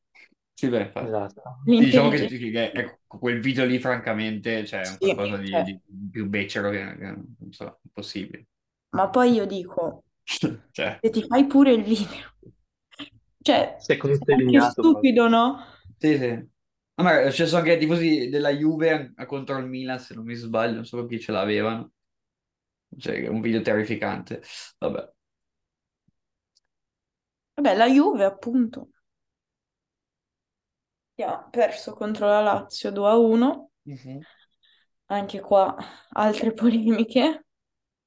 Sì, beh, esatto. Diciamo che quel video lì, francamente, cioè, è qualcosa di più becero che non so, possibile. Ma poi io dico, se ti fai pure il video, cioè, sei più stupido, no? Sì, sì. No, ma è successo anche ai tifosi della Juve contro il Milan, se non mi sbaglio, non so chi ce l'avevano. Cioè, un video terrificante. Vabbè, la Juve, appunto, ha perso contro la Lazio 2-1. Mm-hmm. Anche qua altre polemiche.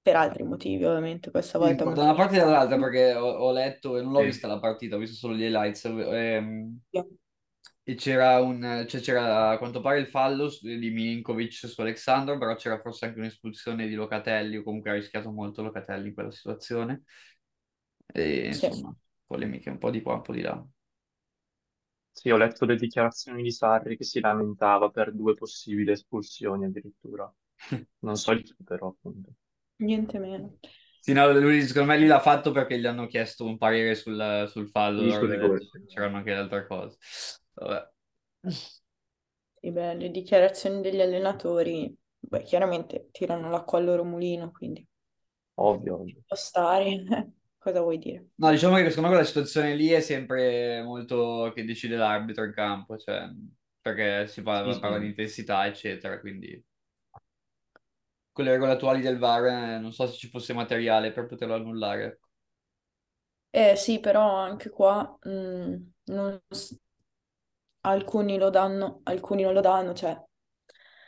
Per altri motivi, ovviamente, questa volta. Da una parte e dall'altra, perché ho letto e non l'ho vista la partita, ho visto solo gli highlights. E c'era a quanto pare il fallo di Milinkovic su Alexandro, però c'era forse anche un'espulsione di Locatelli, o comunque ha rischiato molto Locatelli in quella situazione. E insomma, polemiche un po' di qua, un po' di là. Sì, ho letto le dichiarazioni di Sarri che si lamentava per 2 possibili espulsioni addirittura. Non so di chi, però, appunto. Niente meno. Sì, no, lui secondo me lì l'ha fatto perché gli hanno chiesto un parere sul fallo. C'erano anche le altre cose. Vabbè. Sì, beh, le dichiarazioni degli allenatori, beh, chiaramente tirano l'acqua al loro mulino, quindi... Ovvio. Può stare. Cosa vuoi dire? No, diciamo che secondo me quella situazione lì è sempre molto che decide l'arbitro in campo, cioè, perché si parla di intensità, eccetera, quindi... Con le regole attuali del VAR, non so se ci fosse materiale per poterlo annullare. Sì, però anche qua alcuni lo danno, alcuni non lo danno, cioè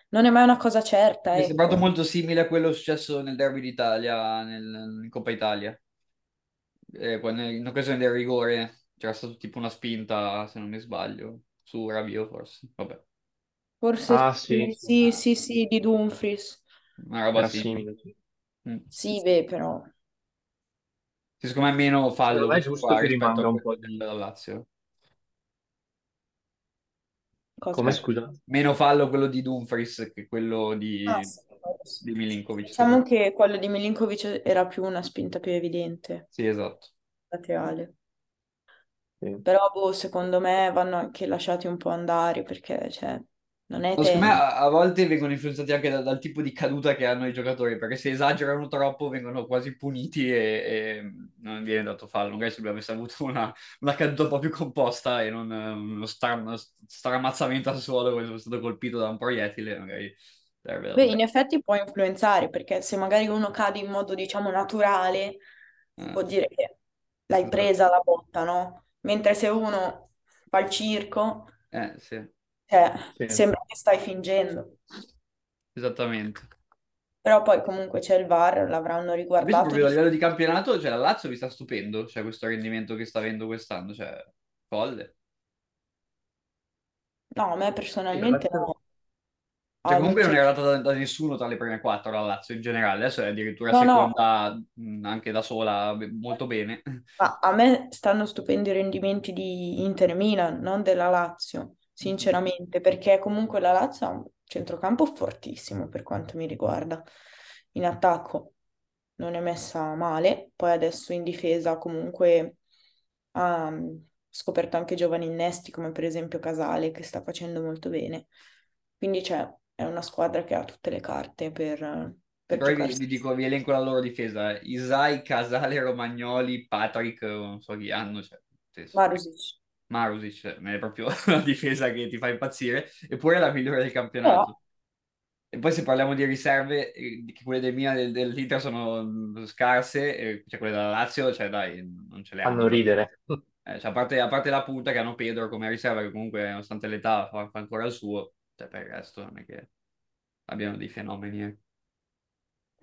non è mai una cosa certa. Mi è sembrato molto simile a quello successo nel derby d'Italia, in Coppa Italia. In occasione del rigore c'era stata tipo una spinta, se non mi sbaglio, su Rabiot forse. Vabbè. Forse sì, di Dumfries. Una roba simile. Sì, beh, però... Secondo me è meno fallo è giusto qua, che rimanga un po' della Lazio. Cosa? Come, scusa? Meno fallo quello di Dumfries che quello di Milinkovic. Diciamo che quello di Milinkovic era più una spinta più evidente. Sì, esatto. Laterale. Sì. Però, secondo me vanno anche lasciati un po' andare perché, cioè... secondo me a volte vengono influenzati anche dal tipo di caduta che hanno i giocatori, perché se esagerano troppo vengono quasi puniti e non viene dato fallo. Magari se lui avesse avuto una caduta un po' più composta e non uno stramazzamento al suolo quando è stato colpito da un proiettile, magari... Beh, in effetti può influenzare, perché se magari uno cade in modo, diciamo, naturale, può dire che l'hai presa la botta, no? Mentre se uno fa il circo... sì. Sembra che stai fingendo. Esattamente. Però poi comunque c'è il VAR, l'avranno riguardato. Invece, proprio a livello di campionato, cioè, la Lazio vi sta stupendo, cioè questo rendimento che sta avendo quest'anno, cioè folle. No, a me personalmente no. Cioè, comunque non è arrivato da nessuno tra le prime quattro la Lazio in generale, adesso è addirittura seconda anche da sola, molto bene. Ma a me stanno stupendo i rendimenti di Inter e Milan, non della Lazio, sinceramente, perché comunque la Lazio ha un centrocampo fortissimo per quanto mi riguarda. In attacco non è messa male, poi adesso in difesa comunque ha scoperto anche giovani innesti come per esempio Casale, che sta facendo molto bene. Quindi c'è... è una squadra che ha tutte le carte per però giocarsi. Vi elenco la loro difesa. Isai, Casale, Romagnoli, Patrick, non so chi hanno. Cioè, Marusic, è proprio una difesa che ti fa impazzire, eppure è la migliore del campionato. No. E poi se parliamo di riserve, quelle del Milan e dell'Inter sono scarse, cioè quelle della Lazio, cioè dai, non ce le hanno. Fanno ridere. Cioè, a parte la punta che hanno Pedro come riserva, che comunque nonostante l'età fa ancora il suo. Per il resto non è che abbiamo dei fenomeni.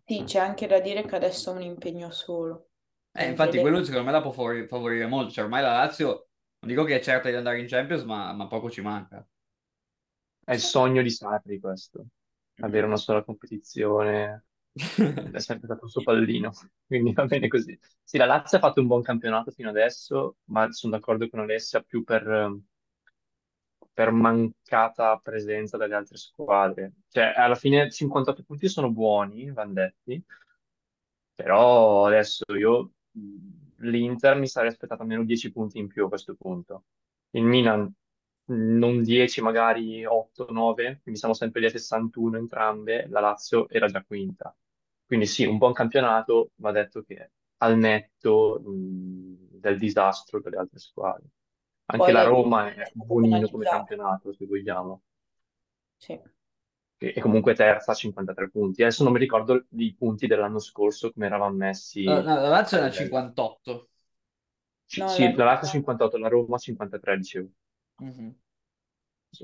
Sì, c'è anche da dire che adesso è un impegno solo. Infatti quello secondo me la può favorire molto, cioè ormai la Lazio non dico che è certa di andare in Champions, ma poco ci manca. È il sogno di Sarri questo, avere una sola competizione, è sempre stato il suo pallino, quindi va bene così. Sì, la Lazio ha fatto un buon campionato fino adesso, ma sono d'accordo con Alessia più per mancata presenza dalle altre squadre. Cioè, alla fine 58 punti sono buoni, van detti, però adesso l'Inter mi sarei aspettato almeno 10 punti in più a questo punto. Il Milan non 10, magari 8, 9, quindi siamo sempre lì a 61 entrambe, la Lazio era già quinta. Quindi sì, un buon campionato, va detto che al netto del disastro delle altre squadre. Anche poi la Roma è buonino come campionato, se vogliamo. Sì. Che è comunque terza a 53 punti. Adesso non mi ricordo i punti dell'anno scorso, come eravamo messi. La Lazio era 58. Sì, la Lazio 58, la Roma 53, dicevo. Mm-hmm.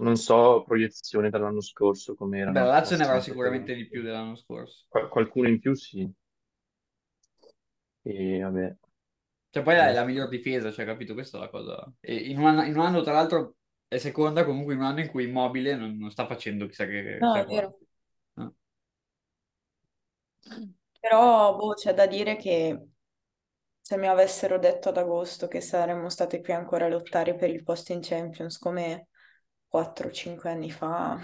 Non so proiezione dall'anno scorso come era. La Lazio ne avrà sicuramente di più dell'anno scorso. Qualcuno in più, sì. E vabbè. Cioè poi è la miglior difesa, cioè capito, questa è la cosa. E in un anno tra l'altro è seconda, comunque in un anno in cui Immobile non sta facendo chissà che... No, è vero. No. Però c'è da dire che se mi avessero detto ad agosto che saremmo state qui ancora a lottare per il posto in Champions come 4-5 anni fa,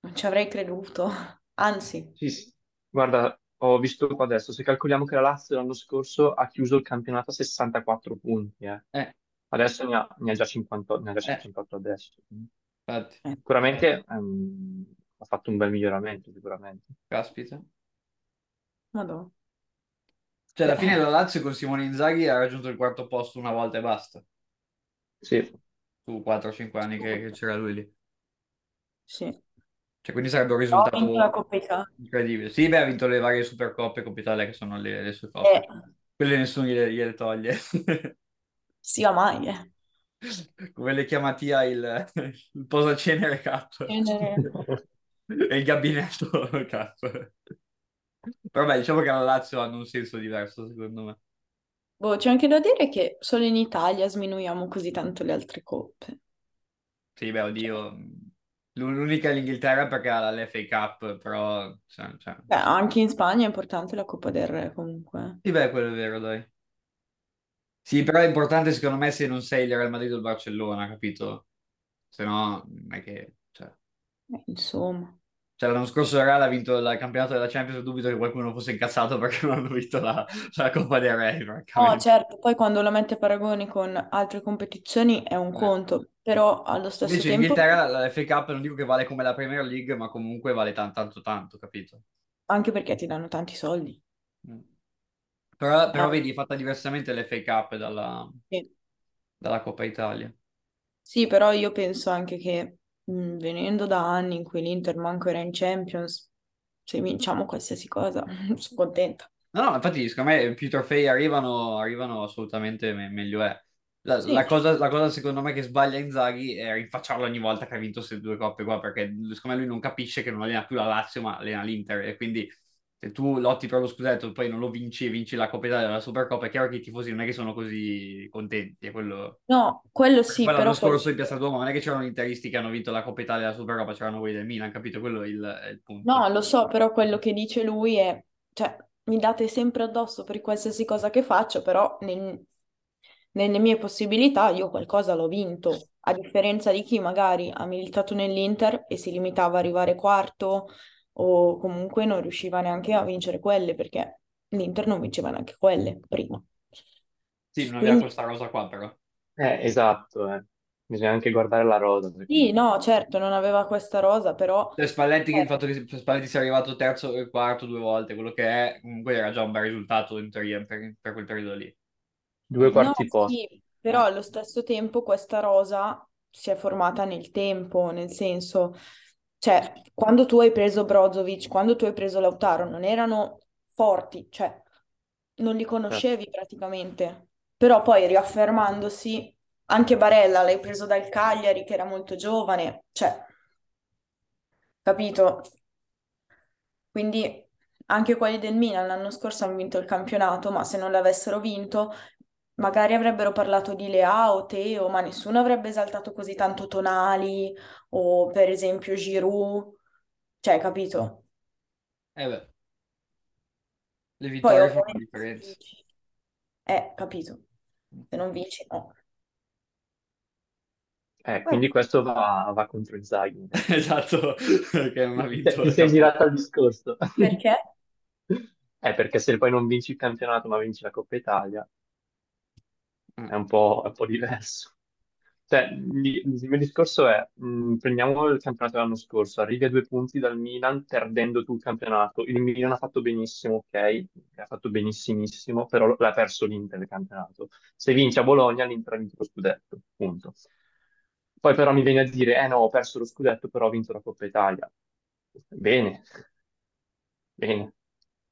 non ci avrei creduto, anzi. Sì. Guarda... ho visto qua adesso, se calcoliamo che la Lazio l'anno scorso ha chiuso il campionato a 64 punti, adesso ne ha già 58 adesso. Infatti. Sicuramente ha fatto un bel miglioramento, sicuramente. Caspita. Madonna. Cioè alla fine la Lazio con Simone Inzaghi ha raggiunto il quarto posto una volta e basta. Sì. Su 4-5 anni che c'era lui lì. Sì. Cioè, quindi sarebbe un risultato incredibile. Sì, beh, ha vinto le varie Supercoppe, Coppa Italia, che sono le sue coppe. Quelle nessuno gliele toglie. Sì, mai. Come le chiama Tia il posacenere Cup. E il gabinetto Cup. Però beh, diciamo che la Lazio hanno un senso diverso, secondo me. C'è anche da dire che solo in Italia sminuiamo così tanto le altre coppe. Sì, beh, oddio... L'unica è l'Inghilterra perché ha l'FA Cup, però... Cioè. Beh, anche in Spagna è importante la Coppa del Re, comunque. Sì, beh, quello è vero, dai. Sì, però è importante, secondo me, se non sei il Real Madrid o il Barcellona, capito? Se no, non è che... Cioè. Insomma. Cioè, l'anno scorso il Real ha vinto il campionato della Champions, dubito che qualcuno fosse incazzato perché non hanno vinto la Coppa del Re. No, certo, poi quando lo mette a paragoni con altre competizioni è un conto, però allo stesso tempo... Invece in Inghilterra la FA Cup non dico che vale come la Premier League, ma comunque vale tanto, capito? Anche perché ti danno tanti soldi. Però vedi, è fatta diversamente l'FA Cup dalla Coppa Italia. Sì, però io penso anche che... venendo da anni in cui l'Inter manco era in Champions, se vinciamo qualsiasi cosa sono contenta. No, infatti secondo me più trofei arrivano assolutamente meglio è. Sì. La cosa secondo me che sbaglia Inzaghi è rinfacciarlo ogni volta che ha vinto queste due coppe qua, perché secondo me lui non capisce che non allena più la Lazio ma allena l'Inter, e quindi se tu lotti per lo scudetto e poi non lo vinci, vinci la Coppa Italia, la Supercoppa, è chiaro che i tifosi non è che sono così contenti, è quello... No, quello sì, quello però... L'anno scorso in Piazza Duomo non è che c'erano gli interisti che hanno vinto la Coppa Italia e la Supercoppa, c'erano quelli del Milan, capito? Quello è il punto. No, lo so, però quello che dice lui è... Cioè, mi date sempre addosso per qualsiasi cosa che faccio, però nelle mie possibilità io qualcosa l'ho vinto, a differenza di chi magari ha militato nell'Inter e si limitava a arrivare quarto, o comunque non riusciva neanche a vincere quelle, perché l'Inter non vinceva neanche quelle prima. Sì, non aveva questa rosa qua però. Esatto, bisogna anche guardare la rosa. Perché... Sì, no, certo, non aveva questa rosa, però... Cioè, Spalletti, che il fatto che Spalletti sia arrivato terzo e quarto due volte, quello che è, comunque era già un bel risultato in teoria per quel periodo lì. Due quarti posti. Sì, però allo stesso tempo questa rosa si è formata nel tempo, nel senso... Cioè, quando tu hai preso Brozovic, quando tu hai preso Lautaro, non erano forti, cioè, non li conoscevi praticamente. Però poi, riaffermandosi, anche Barella l'hai preso dal Cagliari, che era molto giovane, cioè, capito? Quindi anche quelli del Milan l'anno scorso hanno vinto il campionato, ma se non l'avessero vinto... Magari avrebbero parlato di Leao, Teo, ma nessuno avrebbe esaltato così tanto Tonali o per esempio Giroud. Cioè, capito? Beh. Le vittorie fanno la differenza. Capito. Se non vinci, no. Quindi questo va contro il Zaghi. Esatto, perché non ha vinto. Ti sei girata al discorso. Perché? Perché se poi non vinci il campionato ma vinci la Coppa Italia... È un po' diverso. Cioè, il mio discorso è, prendiamo il campionato dell'anno scorso, arrivi a 2 punti dal Milan perdendo tu il campionato. Il Milan ha fatto benissimo, ok? Ha fatto benissimissimo, però l'ha perso l'Inter il campionato. Se vince a Bologna, l'Inter ha vinto lo scudetto, punto. Poi però mi viene a dire, no, ho perso lo scudetto, però ho vinto la Coppa Italia. Bene.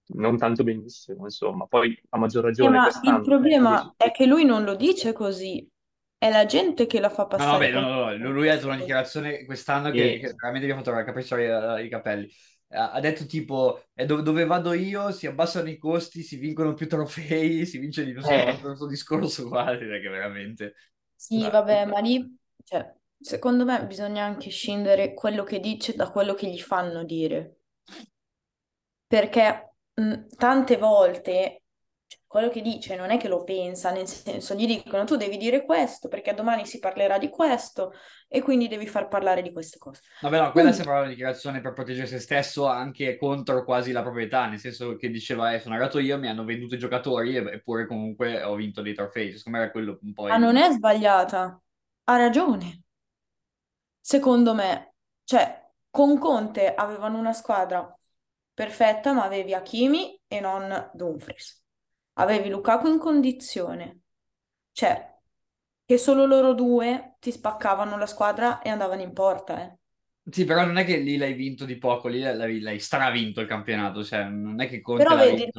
Non tanto benissimo, insomma, poi a maggior ragione. Ma il problema è che lui non lo dice così, è la gente che la fa passare. No, lui ha detto una dichiarazione quest'anno che veramente gli ha fatto capricciare i capelli. Ha detto tipo, dove vado io si abbassano i costi, si vincono più trofei, si vince di più. Questo discorso qua, che veramente... Sì, vabbè, ma lì, cioè, secondo me bisogna anche scindere quello che dice da quello che gli fanno dire. Perché... tante volte quello che dice non è che lo pensa, nel senso, gli dicono tu devi dire questo perché domani si parlerà di questo e quindi devi far parlare di queste cose. Vabbè, no, quella sembrava una dichiarazione per proteggere se stesso, anche contro quasi la proprietà, nel senso che diceva sono arrivato io, mi hanno venduto i giocatori eppure comunque ho vinto dei trofei, secondo me era quello un po'... Ma non è sbagliata, ha ragione, secondo me. Cioè, con Conte avevano una squadra perfetta, ma avevi Hakimi e non Dumfries. Avevi Lukaku in condizione. Cioè, che solo loro due ti spaccavano la squadra e andavano in porta, Sì, però non è che lì l'hai vinto di poco, lì l'hai stravinto il campionato, cioè, non è che Conte... Però vedi, vinto...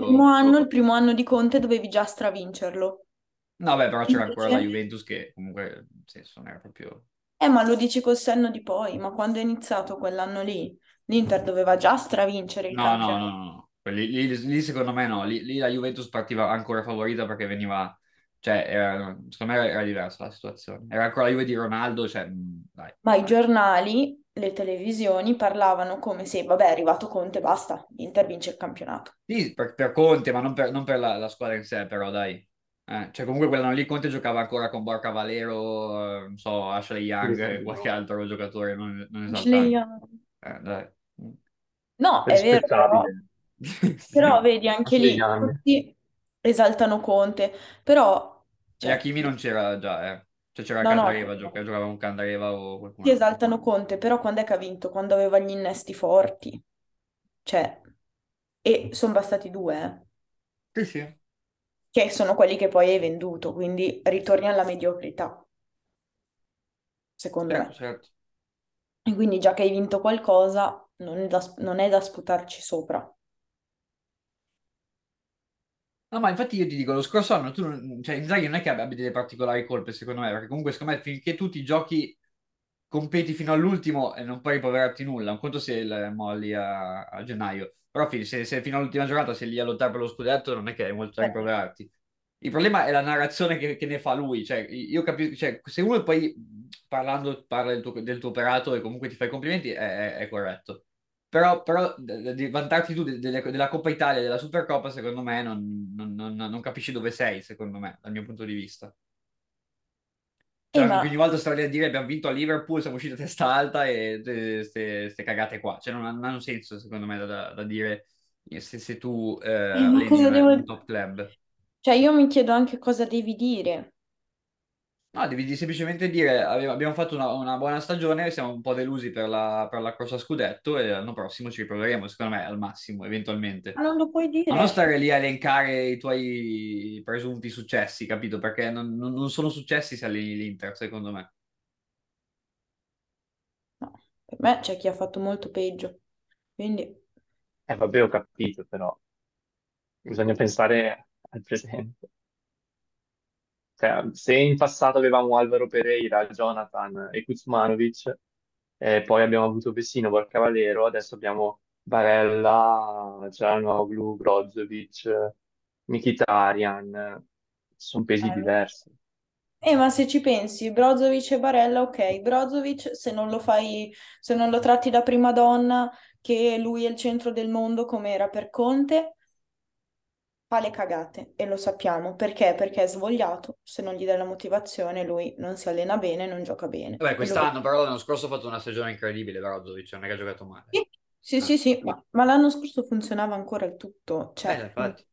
il primo anno di Conte dovevi già stravincerlo. No, beh, però c'era ancora la Juventus che comunque, non era proprio... ma lo dici col senno di poi, ma quando è iniziato quell'anno lì... L'Inter doveva già stravincere il campionato. No. Lì secondo me no. Lì la Juventus partiva ancora favorita perché veniva... Cioè, secondo me era diversa la situazione. Era ancora la Juve di Ronaldo, cioè... Dai. Ma i giornali, le televisioni parlavano come se, è arrivato Conte, basta, l'Inter vince il campionato. Sì, per Conte, ma non per la squadra in sé, però, dai. Cioè, comunque quell'anno lì Conte giocava ancora con Borca Valero, Ashley Young e qualche altro giocatore, non esaltante. Ashley Young. Dai. No, è vero, però vedi anche lì tutti esaltano Conte, però cioè... Hakimi non c'era già, cioè c'era Candreva, giocava con Candreva o qualcuno. Ti esaltano Conte, però quando è che ha vinto? Quando aveva gli innesti forti, cioè, e sono bastati 2, sì, che sono quelli che poi hai venduto, quindi ritorni alla mediocrità, secondo me. Certo. E quindi già che hai vinto qualcosa, non è da sputarci sopra. No, ma infatti io ti dico, lo scorso anno Inzaghi non è che abbia delle particolari colpe, secondo me, perché comunque secondo me finché tu ti giochi competi fino all'ultimo e non puoi ripoverarti nulla. Un conto se molli a gennaio, però se fino all'ultima giornata sei lì a lottare per lo scudetto, non è che hai molto da ripoverarti. Il problema è la narrazione che ne fa lui. Cioè, io capisco, cioè, se uno poi parla del tuo operato e comunque ti fa i complimenti, è corretto. Però di vantarti tu della Coppa Italia e della Supercoppa, secondo me, non capisci dove sei, secondo me, dal mio punto di vista. Cioè, ma ogni volta stare a dire abbiamo vinto a Liverpool, siamo usciti a testa alta e queste cagate qua. Cioè, non hanno senso, secondo me, da dire se tu leggi un top club. Cioè, io mi chiedo anche cosa devi dire. No, devi semplicemente dire abbiamo fatto una buona stagione, siamo un po' delusi per la corsa scudetto e l'anno prossimo ci riproveremo, secondo me, al massimo, eventualmente. Ma non lo puoi dire. Ma non stare lì a elencare i tuoi presunti successi, capito? Perché non sono successi se alleni l'Inter, secondo me. No, per me c'è chi ha fatto molto peggio, quindi... vabbè, ho capito, però bisogna pensare al presente. Cioè, se in passato avevamo Alvaro Pereira, Jonathan e Kuzmanovic, poi abbiamo avuto Vecino, Borcavallero, adesso abbiamo Barella, Cialanoglu, Brozovic, Mkhitaryan, sono pesi diversi. Ma se ci pensi, Brozovic e Barella, ok, Brozovic se non lo tratti da prima donna, che lui è il centro del mondo come era per Conte, fa le cagate e lo sappiamo perché è svogliato. Se non gli dai la motivazione, lui non si allena bene, non gioca bene. Beh, quest'anno, però, l'anno scorso ha fatto una stagione incredibile. Brozovic non è che ha giocato male. Sì. Ma l'anno scorso funzionava ancora il tutto, cioè, infatti.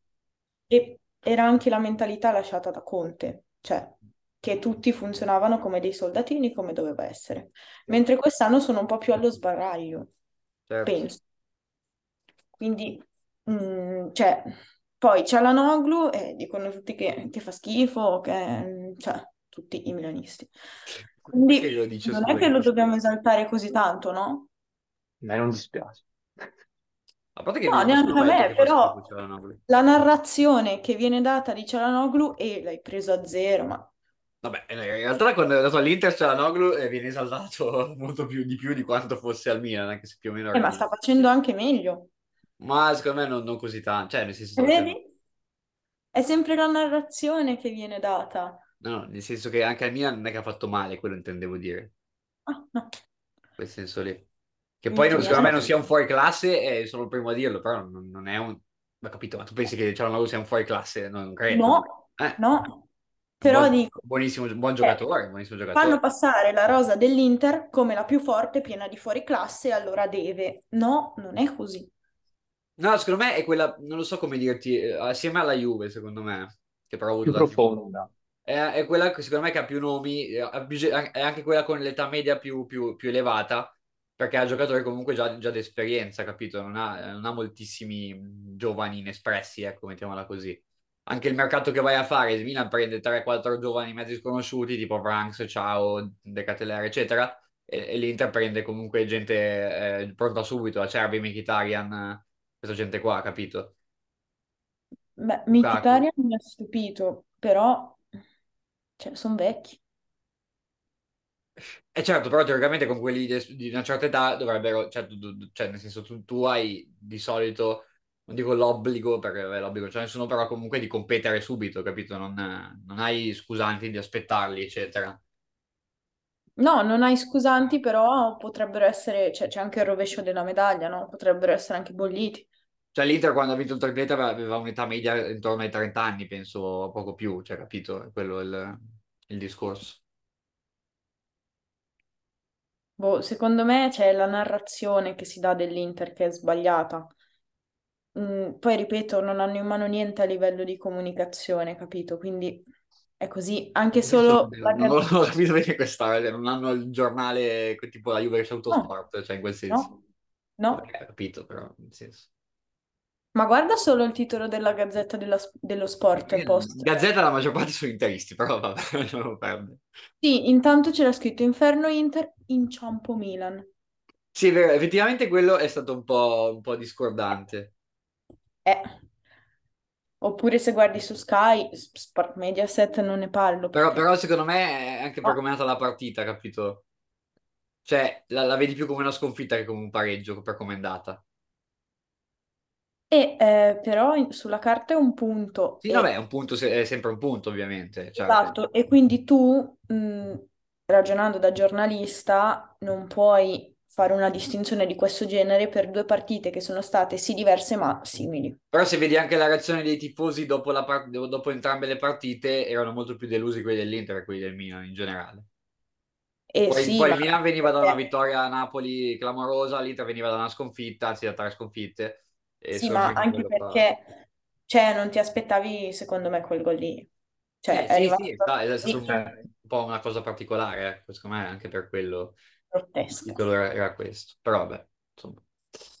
E era anche la mentalità lasciata da Conte, cioè che tutti funzionavano come dei soldatini, come doveva essere, mentre quest'anno sono un po' più allo sbaraglio, certo. Penso. Quindi, cioè. Poi Cialanoglu, dicono tutti che fa schifo, cioè tutti i milanisti. Quindi non è che lo dobbiamo esaltare così tanto, no? A me non dispiace. A parte che no, neanche a me, però la narrazione che viene data di Cialanoglu l'hai preso a zero, ma... Vabbè, in realtà quando è andato all'Inter Cialanoglu viene esaltato molto più di quanto fosse al Milan, anche se più o meno... ma sta facendo anche meglio. Ma secondo me non così tanto, cioè nel senso che... È sempre la narrazione che viene data. No, nel senso che anche al Milan non è che ha fatto male, quello intendevo dire. Ah, no. Quel senso lì. Che poi secondo me non sia un fuori classe, sono il primo a dirlo, però non è un... Ma capito, ma tu pensi che Cialanoglu sia un fuori classe? No, non credo. No. Però dico... Buon giocatore. Fanno passare la rosa dell'Inter come la più forte, piena di fuori classe, allora deve. No, non è così. No, secondo me è quella, non lo so come dirti, assieme alla Juve, secondo me, che però ha avuto più profonda. È quella che secondo me che ha più nomi, è anche quella con l'età media più elevata, perché ha giocatori comunque già d'esperienza, capito? Non ha moltissimi giovani inespressi, ecco, mettiamola così. Anche il mercato che vai a fare, il Milan prende 3-4 giovani mezzi sconosciuti, tipo Franks, Ciao, De Ketelaere, eccetera, e l'Inter prende comunque gente pronta subito, Acerbi, Mkhitaryan... questa gente qua, capito? Beh, Mkhitaryan mi ha stupito, però cioè, sono vecchi. E certo, però teoricamente con quelli di una certa età dovrebbero, cioè nel senso tu hai di solito, non dico l'obbligo, perché l'obbligo c'è nessuno, però comunque di competere subito, capito? Non hai scusanti di aspettarli, eccetera. No, non hai scusanti, però potrebbero essere, cioè c'è anche il rovescio della medaglia, no? Potrebbero essere anche bolliti. Cioè l'Inter quando ha vinto il triplete aveva un'età media intorno ai 30 anni, penso, poco più, cioè capito? Quello è il discorso. Boh, secondo me c'è la narrazione che si dà dell'Inter che è sbagliata. Poi ripeto, non hanno in mano niente a livello di comunicazione, capito? Quindi... è così, anche solo... Non ho capito perché questa, non hanno il giornale tipo la Juve che c'è Autosport, no. Cioè in quel senso. No. Ho capito, però, nel senso. Ma guarda solo il titolo della Gazzetta dello Sport. Gazzetta la maggior parte sono interisti, però vabbè, non lo perde. Sì, intanto c'era scritto Inferno Inter, Inciampo Milan. Sì, è vero, effettivamente quello è stato un po' discordante. Oppure se guardi su Sky, Sport Mediaset non ne parlo. Perché... Però secondo me è anche per come è nata la partita, capito? Cioè, la vedi più come una sconfitta che come un pareggio, per come è andata. E però sulla carta è un punto. Sì, vabbè, un punto è sempre un punto, ovviamente. Cioè, esatto, e quindi tu, ragionando da giornalista, non puoi fare una distinzione di questo genere per due partite che sono state sì diverse ma simili. Però se vedi anche la reazione dei tifosi dopo entrambe le partite, erano molto più delusi quelli dell'Inter che quelli del Milan in generale. Poi il Milan veniva da una vittoria a Napoli clamorosa, l'Inter veniva da una sconfitta, anzi da tre sconfitte. Sì, ma anche perché cioè, non ti aspettavi, secondo me, quel gol lì. Cioè, è arrivato... è stato un po' una cosa particolare, secondo me, anche per quello. Quello era questo. Però vabbè, insomma.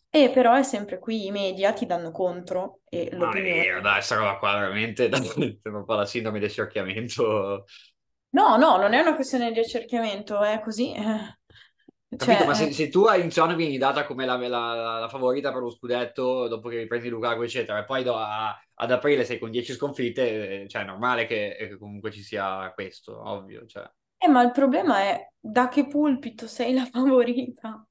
E però è sempre qui, i media ti danno contro. E ma vero, dai, sta roba qua veramente è un po' la sindrome di accerchiamento. No, non è una questione di accerchiamento, è così... Capito, cioè, ma se tu a Inziano vieni data come la favorita per lo scudetto dopo che riprendi Lukaku eccetera, e poi ad aprile sei con 10 sconfitte, cioè è normale che comunque ci sia questo, ovvio. Cioè. Ma il problema è da che pulpito sei la favorita?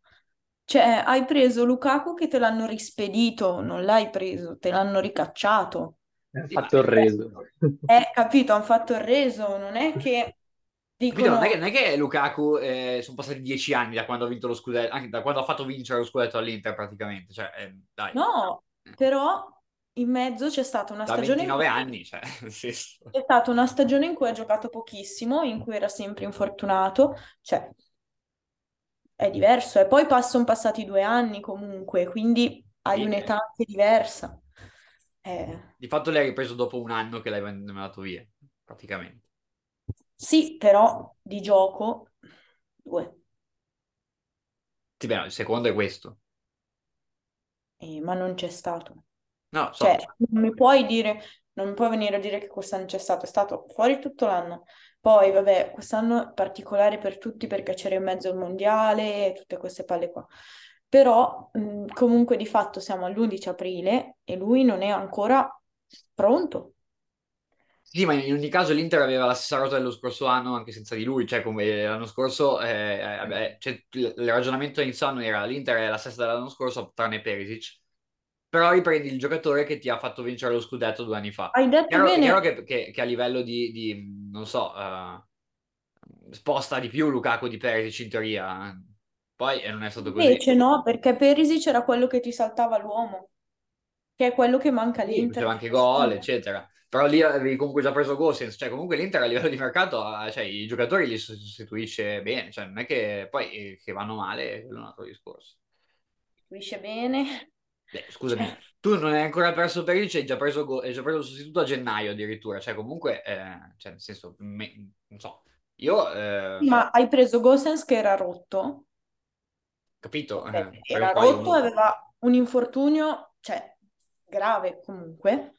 Cioè hai preso Lukaku che te l'hanno rispedito, non l'hai preso, te l'hanno ricacciato. Hanno fatto il reso. Capito, hanno fatto il reso, non è che... Dicono... Non è che Lukaku sono passati 10 anni da quando ha vinto lo scudetto, anche da quando ha fatto vincere lo scudetto all'Inter praticamente, cioè, dai. No, però in mezzo c'è stata una stagione... 29 anni, cioè... Sì. C'è stata una stagione in cui ha giocato pochissimo, in cui era sempre infortunato, cioè è diverso. E poi sono passati 2 anni comunque, quindi hai un'età anche diversa. Di fatto l'hai ripreso dopo un anno che l'hai mandato via, praticamente. Sì, però di gioco 2. Sì, beh, no, il secondo è questo. Ma non c'è stato. No, cioè, non mi puoi venire a dire che quest'anno c'è stato, è stato fuori tutto l'anno. Poi, vabbè, quest'anno è particolare per tutti perché c'era in mezzo il mondiale e tutte queste palle qua. Però, comunque, di fatto siamo all'11 aprile e lui non è ancora pronto. Sì, ma in ogni caso l'Inter aveva la stessa rosa dello scorso anno anche senza di lui, cioè come l'anno scorso, il ragionamento all'inizio anno era l'Inter è la stessa dell'anno scorso, tranne Perisic, però riprendi il giocatore che ti ha fatto vincere lo scudetto 2 anni fa. Hai detto bene. È chiaro che a livello di non so, sposta di più Lukaku di Perisic in teoria, poi non è stato così. Invece no, perché Perisic era quello che ti saltava l'uomo, che è quello che manca all'Inter. Faceva anche gol, eccetera. Però lì avevi comunque già preso Gosens, cioè comunque l'Inter a livello di mercato, cioè, i giocatori li sostituisce bene, cioè non è che poi che vanno male, è un altro discorso. Sostituisce bene. Beh, scusami, cioè... tu non hai ancora perso Perisic, hai già preso il sostituto a gennaio addirittura, cioè comunque, cioè nel senso, non so, io... Ma hai preso Gosens che era rotto? Capito. Okay. Era rotto, aveva un infortunio, cioè grave comunque...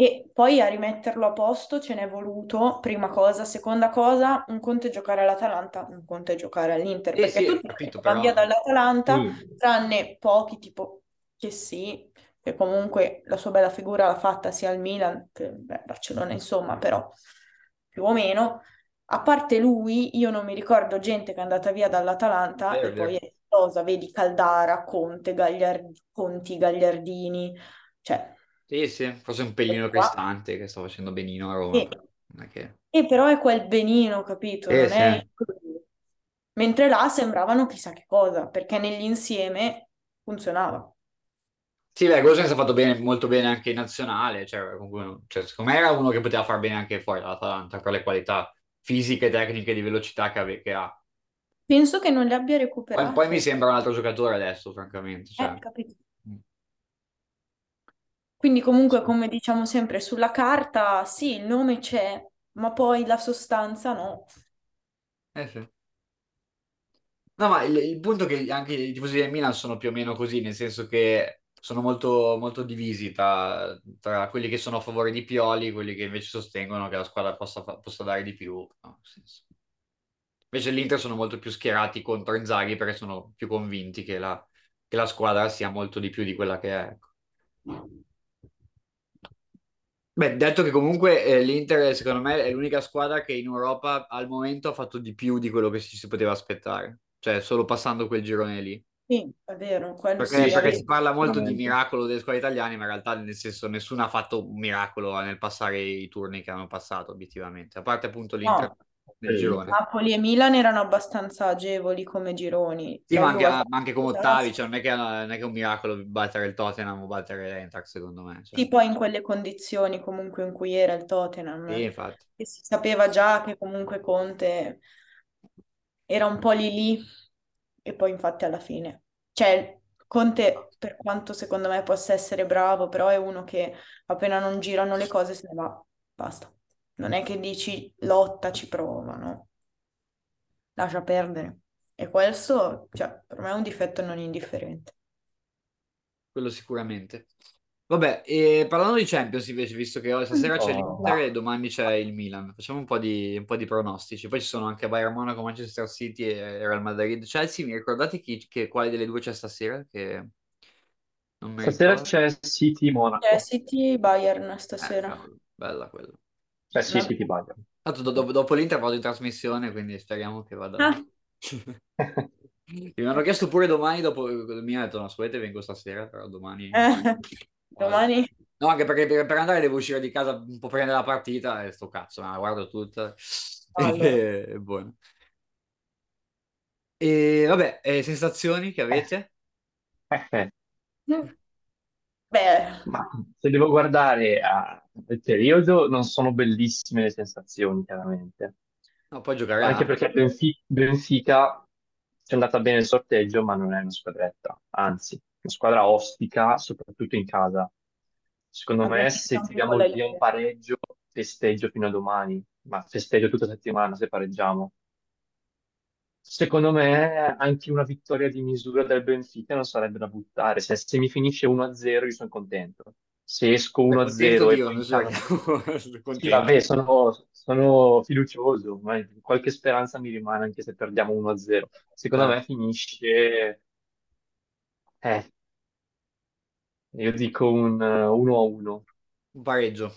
E poi a rimetterlo a posto ce n'è voluto, prima cosa. Seconda cosa, un conto è giocare all'Atalanta, un conto è giocare all'Inter, perché tutto cambia dall'Atalanta, tranne pochi, tipo che sì, che comunque la sua bella figura l'ha fatta sia al Milan che al Barcellona, insomma, però più o meno. A parte lui, io non mi ricordo gente che è andata via dall'Atalanta e poi è esplosa, vedi Caldara, Conti, Gagliardini, cioè... Sì, forse un pelino Cristante che sta facendo benino a Roma. Sì. Però è quel benino, capito? Non è... Mentre là sembravano chissà che cosa, perché nell'insieme funzionava. Sì, beh, Gosens ha fatto bene, molto bene anche in nazionale, cioè, secondo me era uno che poteva far bene anche fuori dall'Atalanta per le qualità fisiche, tecniche, di velocità che ha. Penso che non le abbia recuperate. Poi mi sembra un altro giocatore adesso, francamente. Cioè. Capito. Quindi comunque, come diciamo sempre, sulla carta sì, il nome c'è, ma poi la sostanza no. Sì. No, ma il punto è che anche i tifosi del Milan sono più o meno così, nel senso che sono molto, molto divisi tra quelli che sono a favore di Pioli e quelli che invece sostengono che la squadra possa dare di più. No, senso. Invece l'Inter sono molto più schierati contro Inzaghi perché sono più convinti che la squadra sia molto di più di quella che è. Ecco. Beh, detto che comunque l'Inter, secondo me, è l'unica squadra che in Europa al momento ha fatto di più di quello che ci si poteva aspettare. cioè solo passando quel girone lì. Sì, è vero. Perché si parla molto di miracolo delle squadre italiane, ma in realtà, nel senso, nessuno ha fatto un miracolo nel passare i turni che hanno passato, obiettivamente. A parte appunto l'Inter nel girone. Napoli e Milan erano abbastanza agevoli come gironi. Sì, ma anche come ottavi, cioè non è che è un miracolo battere il Tottenham o battere l'Eintracht, secondo me. Cioè. Sì, poi in quelle condizioni comunque in cui era il Tottenham. Sì, infatti. E si sapeva già che comunque Conte era un po' lì. E poi infatti alla fine, cioè Conte, per quanto secondo me possa essere bravo, però è uno che appena non girano le cose se ne va, basta. Non è che dici lotta, ci prova, no? Lascia perdere. E questo, cioè, per me è un difetto non indifferente. Quello sicuramente. Vabbè, e parlando di Champions invece, visto che stasera c'è l'Inter e domani c'è il Milan, facciamo un po' di pronostici. Poi ci sono anche Bayern Monaco, Manchester City e Real Madrid. Chelsea, mi ricordate quale delle due c'è stasera? Che non mi stasera ricordo. C'è City Monaco. C'è City Bayern stasera. Cavolo, bella quella. C'è City Bayern. Tanto dopo l'Inter vado in trasmissione, quindi speriamo che vada. Mi hanno chiesto pure domani, dopo mi hanno detto no, aspetta, vengo stasera, però domani... Domani? No, anche perché per andare devo uscire di casa un po' prendere la partita e sto cazzo, ma la guardo tutta. Allora. È buono. E vabbè, sensazioni che avete? Beh. Ma se devo guardare al periodo non sono bellissime le sensazioni, chiaramente. No, poi giocare anche perché Benfica è andata bene il sorteggio, ma non è una squadretta, anzi. Una squadra ostica, soprattutto in casa. Secondo me, se tiriamo via un pareggio, festeggio fino a domani, ma festeggio tutta settimana se pareggiamo. Secondo me, anche una vittoria di misura del Benfica non sarebbe da buttare. Se mi finisce 1-0, io sono contento. Se esco 1-0... Sì, vabbè, sono fiducioso, ma qualche speranza mi rimane anche se perdiamo 1-0. Secondo me finisce... io dico un 1-1. Un pareggio.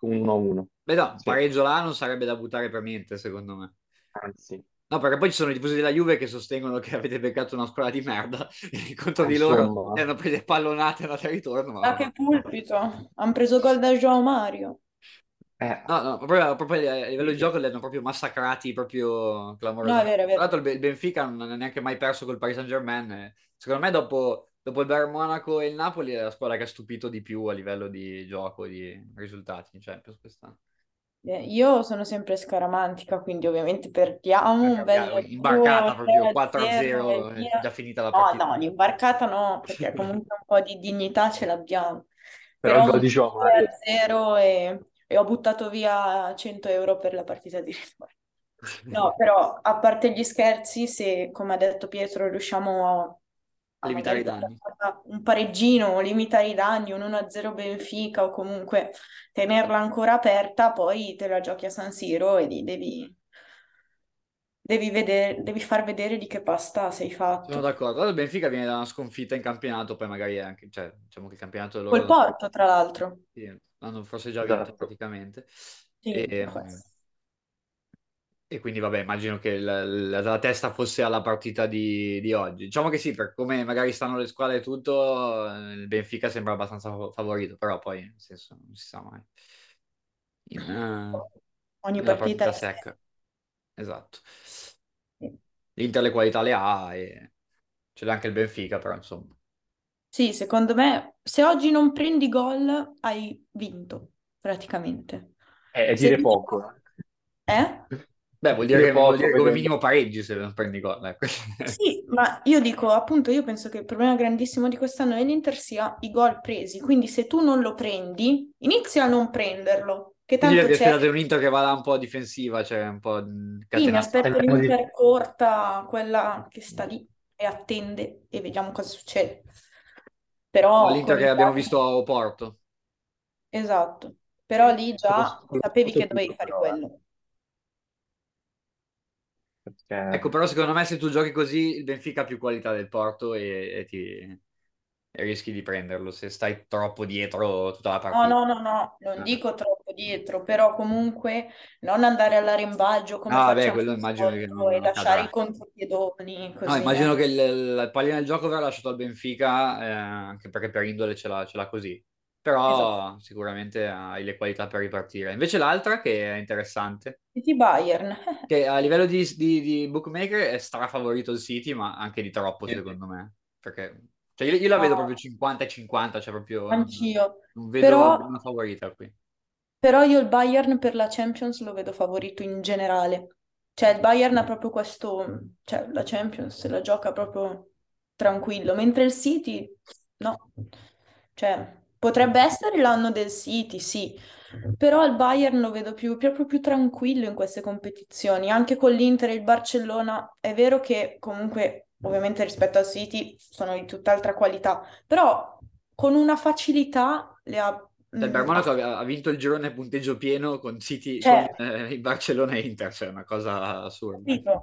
Un 1-1. Beh no, sì. Pareggio là non sarebbe da buttare per niente, secondo me. Anzi. No, perché poi ci sono i tifosi della Juve che sostengono che avete beccato una squadra di merda e contro di loro hanno preso pallonate andate e ritorno. Ma che pulpito! Hanno preso gol da João Mário. No, proprio a livello di gioco li hanno proprio massacrati, proprio clamorosamente. No, è vero, è vero. Tra l'altro il Benfica non ha neanche mai perso col Paris Saint-Germain. Secondo me dopo il Bayern Monaco e il Napoli è la squadra che ha stupito di più a livello di gioco, di risultati in Champions quest'anno. Io sono sempre scaramantica, quindi ovviamente perdiamo un bel... Imbarcata proprio 4-0, è già finita la partita. No, l'imbarcata no, perché comunque un po' di dignità ce l'abbiamo. Però il diciamo, 4-0 e ho buttato via 100 euro per la partita di risparmio. No, però a parte gli scherzi, se come ha detto Pietro riusciamo a limitare i danni, un pareggino, limitare i danni, un 1-0 Benfica o comunque tenerla ancora aperta, poi te la giochi a San Siro e lì devi far vedere di che pasta sei fatto. Sono d'accordo. Allora, Benfica viene da una sconfitta in campionato, poi magari anche, cioè, diciamo che il campionato loro... Col Porto, tra l'altro. Sì, hanno forse già vinto praticamente. Sì, e quindi vabbè, immagino che la testa fosse alla partita di oggi. Diciamo che sì, per come magari stanno le squadre e tutto, il Benfica sembra abbastanza favorito, però poi nel senso non si sa mai. Ogni partita è secca. Esatto. L'Inter le qualità le ha e c'è anche il Benfica, però insomma. Sì, secondo me se oggi non prendi gol hai vinto praticamente. È dire poco. Beh, vuol dire come minimo pareggi se non prendi gol. Ecco. Sì, ma io dico appunto, io penso che il problema grandissimo di quest'anno dell'Inter sia i gol presi, quindi se tu non lo prendi, inizia a non prenderlo. Che tanto quindi aspettate un Inter che vada un po' difensiva, cioè un po' catenata. Sì, mi aspetto l'Inter corta, quella che sta lì e attende e vediamo cosa succede. Però l'Inter che abbiamo visto a Porto. Esatto, però lì già sapevi che dovevi fare quello. Perché... Ecco, però secondo me se tu giochi così il Benfica ha più qualità del Porto e rischi di prenderlo se stai troppo dietro tutta la partita. No, non dico troppo dietro, però comunque non andare all'arembaggio come quello immagino che non e lasciare i contropiedoni così. No, immagino che il pallino del gioco verrà lasciato al Benfica, anche perché per indole ce l'ha così, però esatto, sicuramente hai le qualità per ripartire. Invece l'altra che è interessante, City Bayern, che a livello di bookmaker è strafavorito il City, ma anche di troppo secondo me, perché cioè io la vedo proprio 50-50, cioè proprio anch'io non vedo una favorita qui. Però io il Bayern per la Champions lo vedo favorito in generale. Cioè il Bayern ha proprio questo... Cioè la Champions se la gioca proprio tranquillo. Mentre il City, no. Cioè potrebbe essere l'anno del City, sì. Però il Bayern lo vedo più tranquillo in queste competizioni. Anche con l'Inter e il Barcellona è vero che comunque, ovviamente rispetto al City, sono di tutt'altra qualità. Però con una facilità le ha... Il Bayern Monaco ha vinto il girone a punteggio pieno con City, il Barcellona e Inter, cioè una cosa assurda.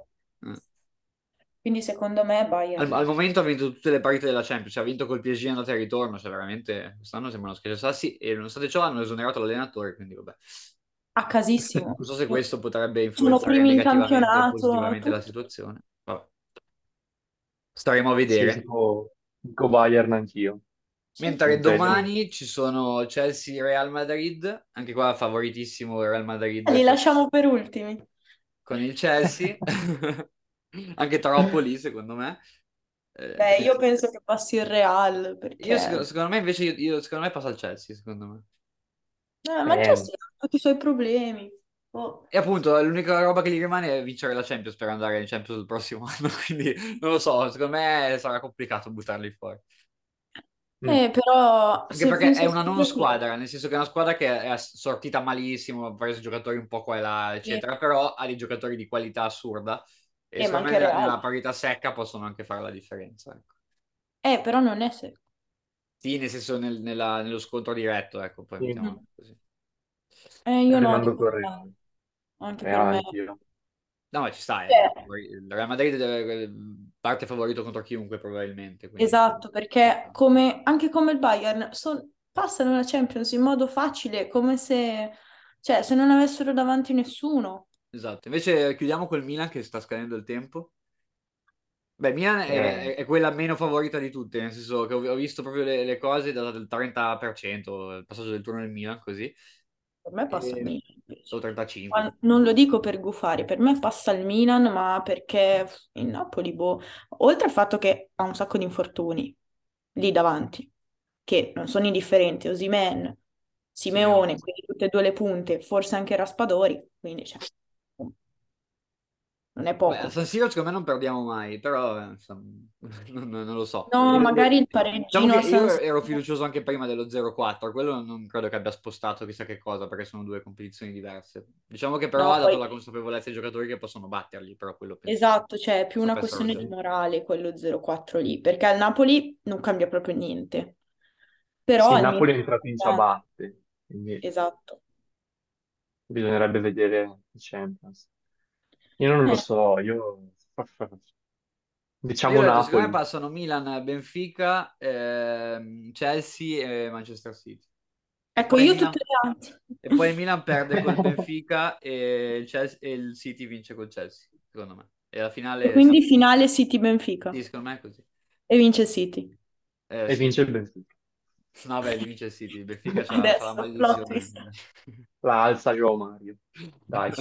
Quindi secondo me Bayern... Al momento ha vinto tutte le partite della Champions, ha vinto col PSG andata e ritorno, cioè veramente quest'anno sembra uno scherzo sassi, e nonostante ciò hanno esonerato l'allenatore, quindi vabbè. A casissimo. Non so se questo potrebbe influenzare negativamente o positivamente la situazione. Vabbè. Staremo a vedere. Sì, dico Bayern anch'io. Mentre domani ci sono Chelsea Real Madrid, anche qua favoritissimo Real Madrid. Li lasciamo per ultimi. Con il Chelsea, anche troppo lì secondo me. Beh, io penso che passi il Real. Perché... Secondo me passa il Chelsea, secondo me. Ma il Chelsea ha tutti i suoi problemi. Oh. E appunto l'unica roba che gli rimane è vincere la Champions per andare in Champions il prossimo anno, quindi non lo so, secondo me sarà complicato buttarli fuori. Però anche perché è una non squadra, nel senso che è una squadra che è sortita malissimo, ha preso giocatori un po' qua e là eccetera, però ha dei giocatori di qualità assurda e secondo me nella parità secca possono anche fare la differenza, ecco. Però non è secco, sì, nel senso nello scontro diretto, ecco, poi mettiamo così. Io no, Correa anche per me anch'io. No, ci sta, il Real Madrid parte favorito contro chiunque probabilmente. Quindi... Esatto, perché anche come il Bayern passano la Champions in modo facile, come se non avessero davanti nessuno. Esatto, invece chiudiamo col Milan che sta scadendo il tempo. Beh, Milan è quella meno favorita di tutte, nel senso che ho visto proprio le cose data del 30%, il passaggio del turno del Milan, così. Per me passa il Milan. Sono 35. Ma non lo dico per gufare, per me passa il Milan, ma perché il Napoli, oltre al fatto che ha un sacco di infortuni lì davanti, che non sono indifferenti, Osimhen, Simeone, quindi tutte e due le punte, forse anche Raspadori, quindi non è poco. Beh, San Siro secondo me non perdiamo mai, però non lo so. No, magari il pareggino. Diciamo io ero fiducioso anche prima dello 0-4, quello non credo che abbia spostato chissà che cosa, perché sono due competizioni diverse. Diciamo che però ha dato la consapevolezza ai giocatori che possono batterli, però quello esatto, cioè è più una questione di morale quello 0-4 lì, perché al Napoli non cambia proprio niente. Però sì, il Napoli è entrato in ciabatte, quindi esatto. Bisognerebbe vedere il Champions. Io non lo so, io diciamo Napoli. Secondo me passano Milan, Benfica, Chelsea e Manchester City. Ecco, poi io tutte le altre. E poi il Milan perde col Benfica e il City vince col Chelsea, secondo me. E la finale quindi finale City-Benfica. Sì, secondo me è così. E vince City. E vince il Benfica. No, beh, vince il City, il Benfica c'ha la maledizione. La alza João Mário. Dai.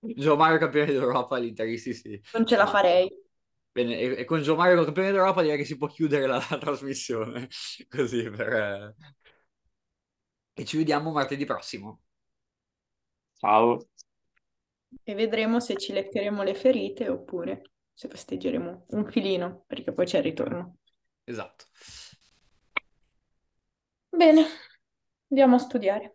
João Mário campione d'Europa all'Interisti, sì. Non ce la farei. Bene, e con João Mário campione d'Europa direi che si può chiudere la trasmissione. Così per... E ci vediamo martedì prossimo. Ciao. E vedremo se ci leccheremo le ferite oppure se festeggeremo un filino, perché poi c'è il ritorno. Esatto. Bene, andiamo a studiare.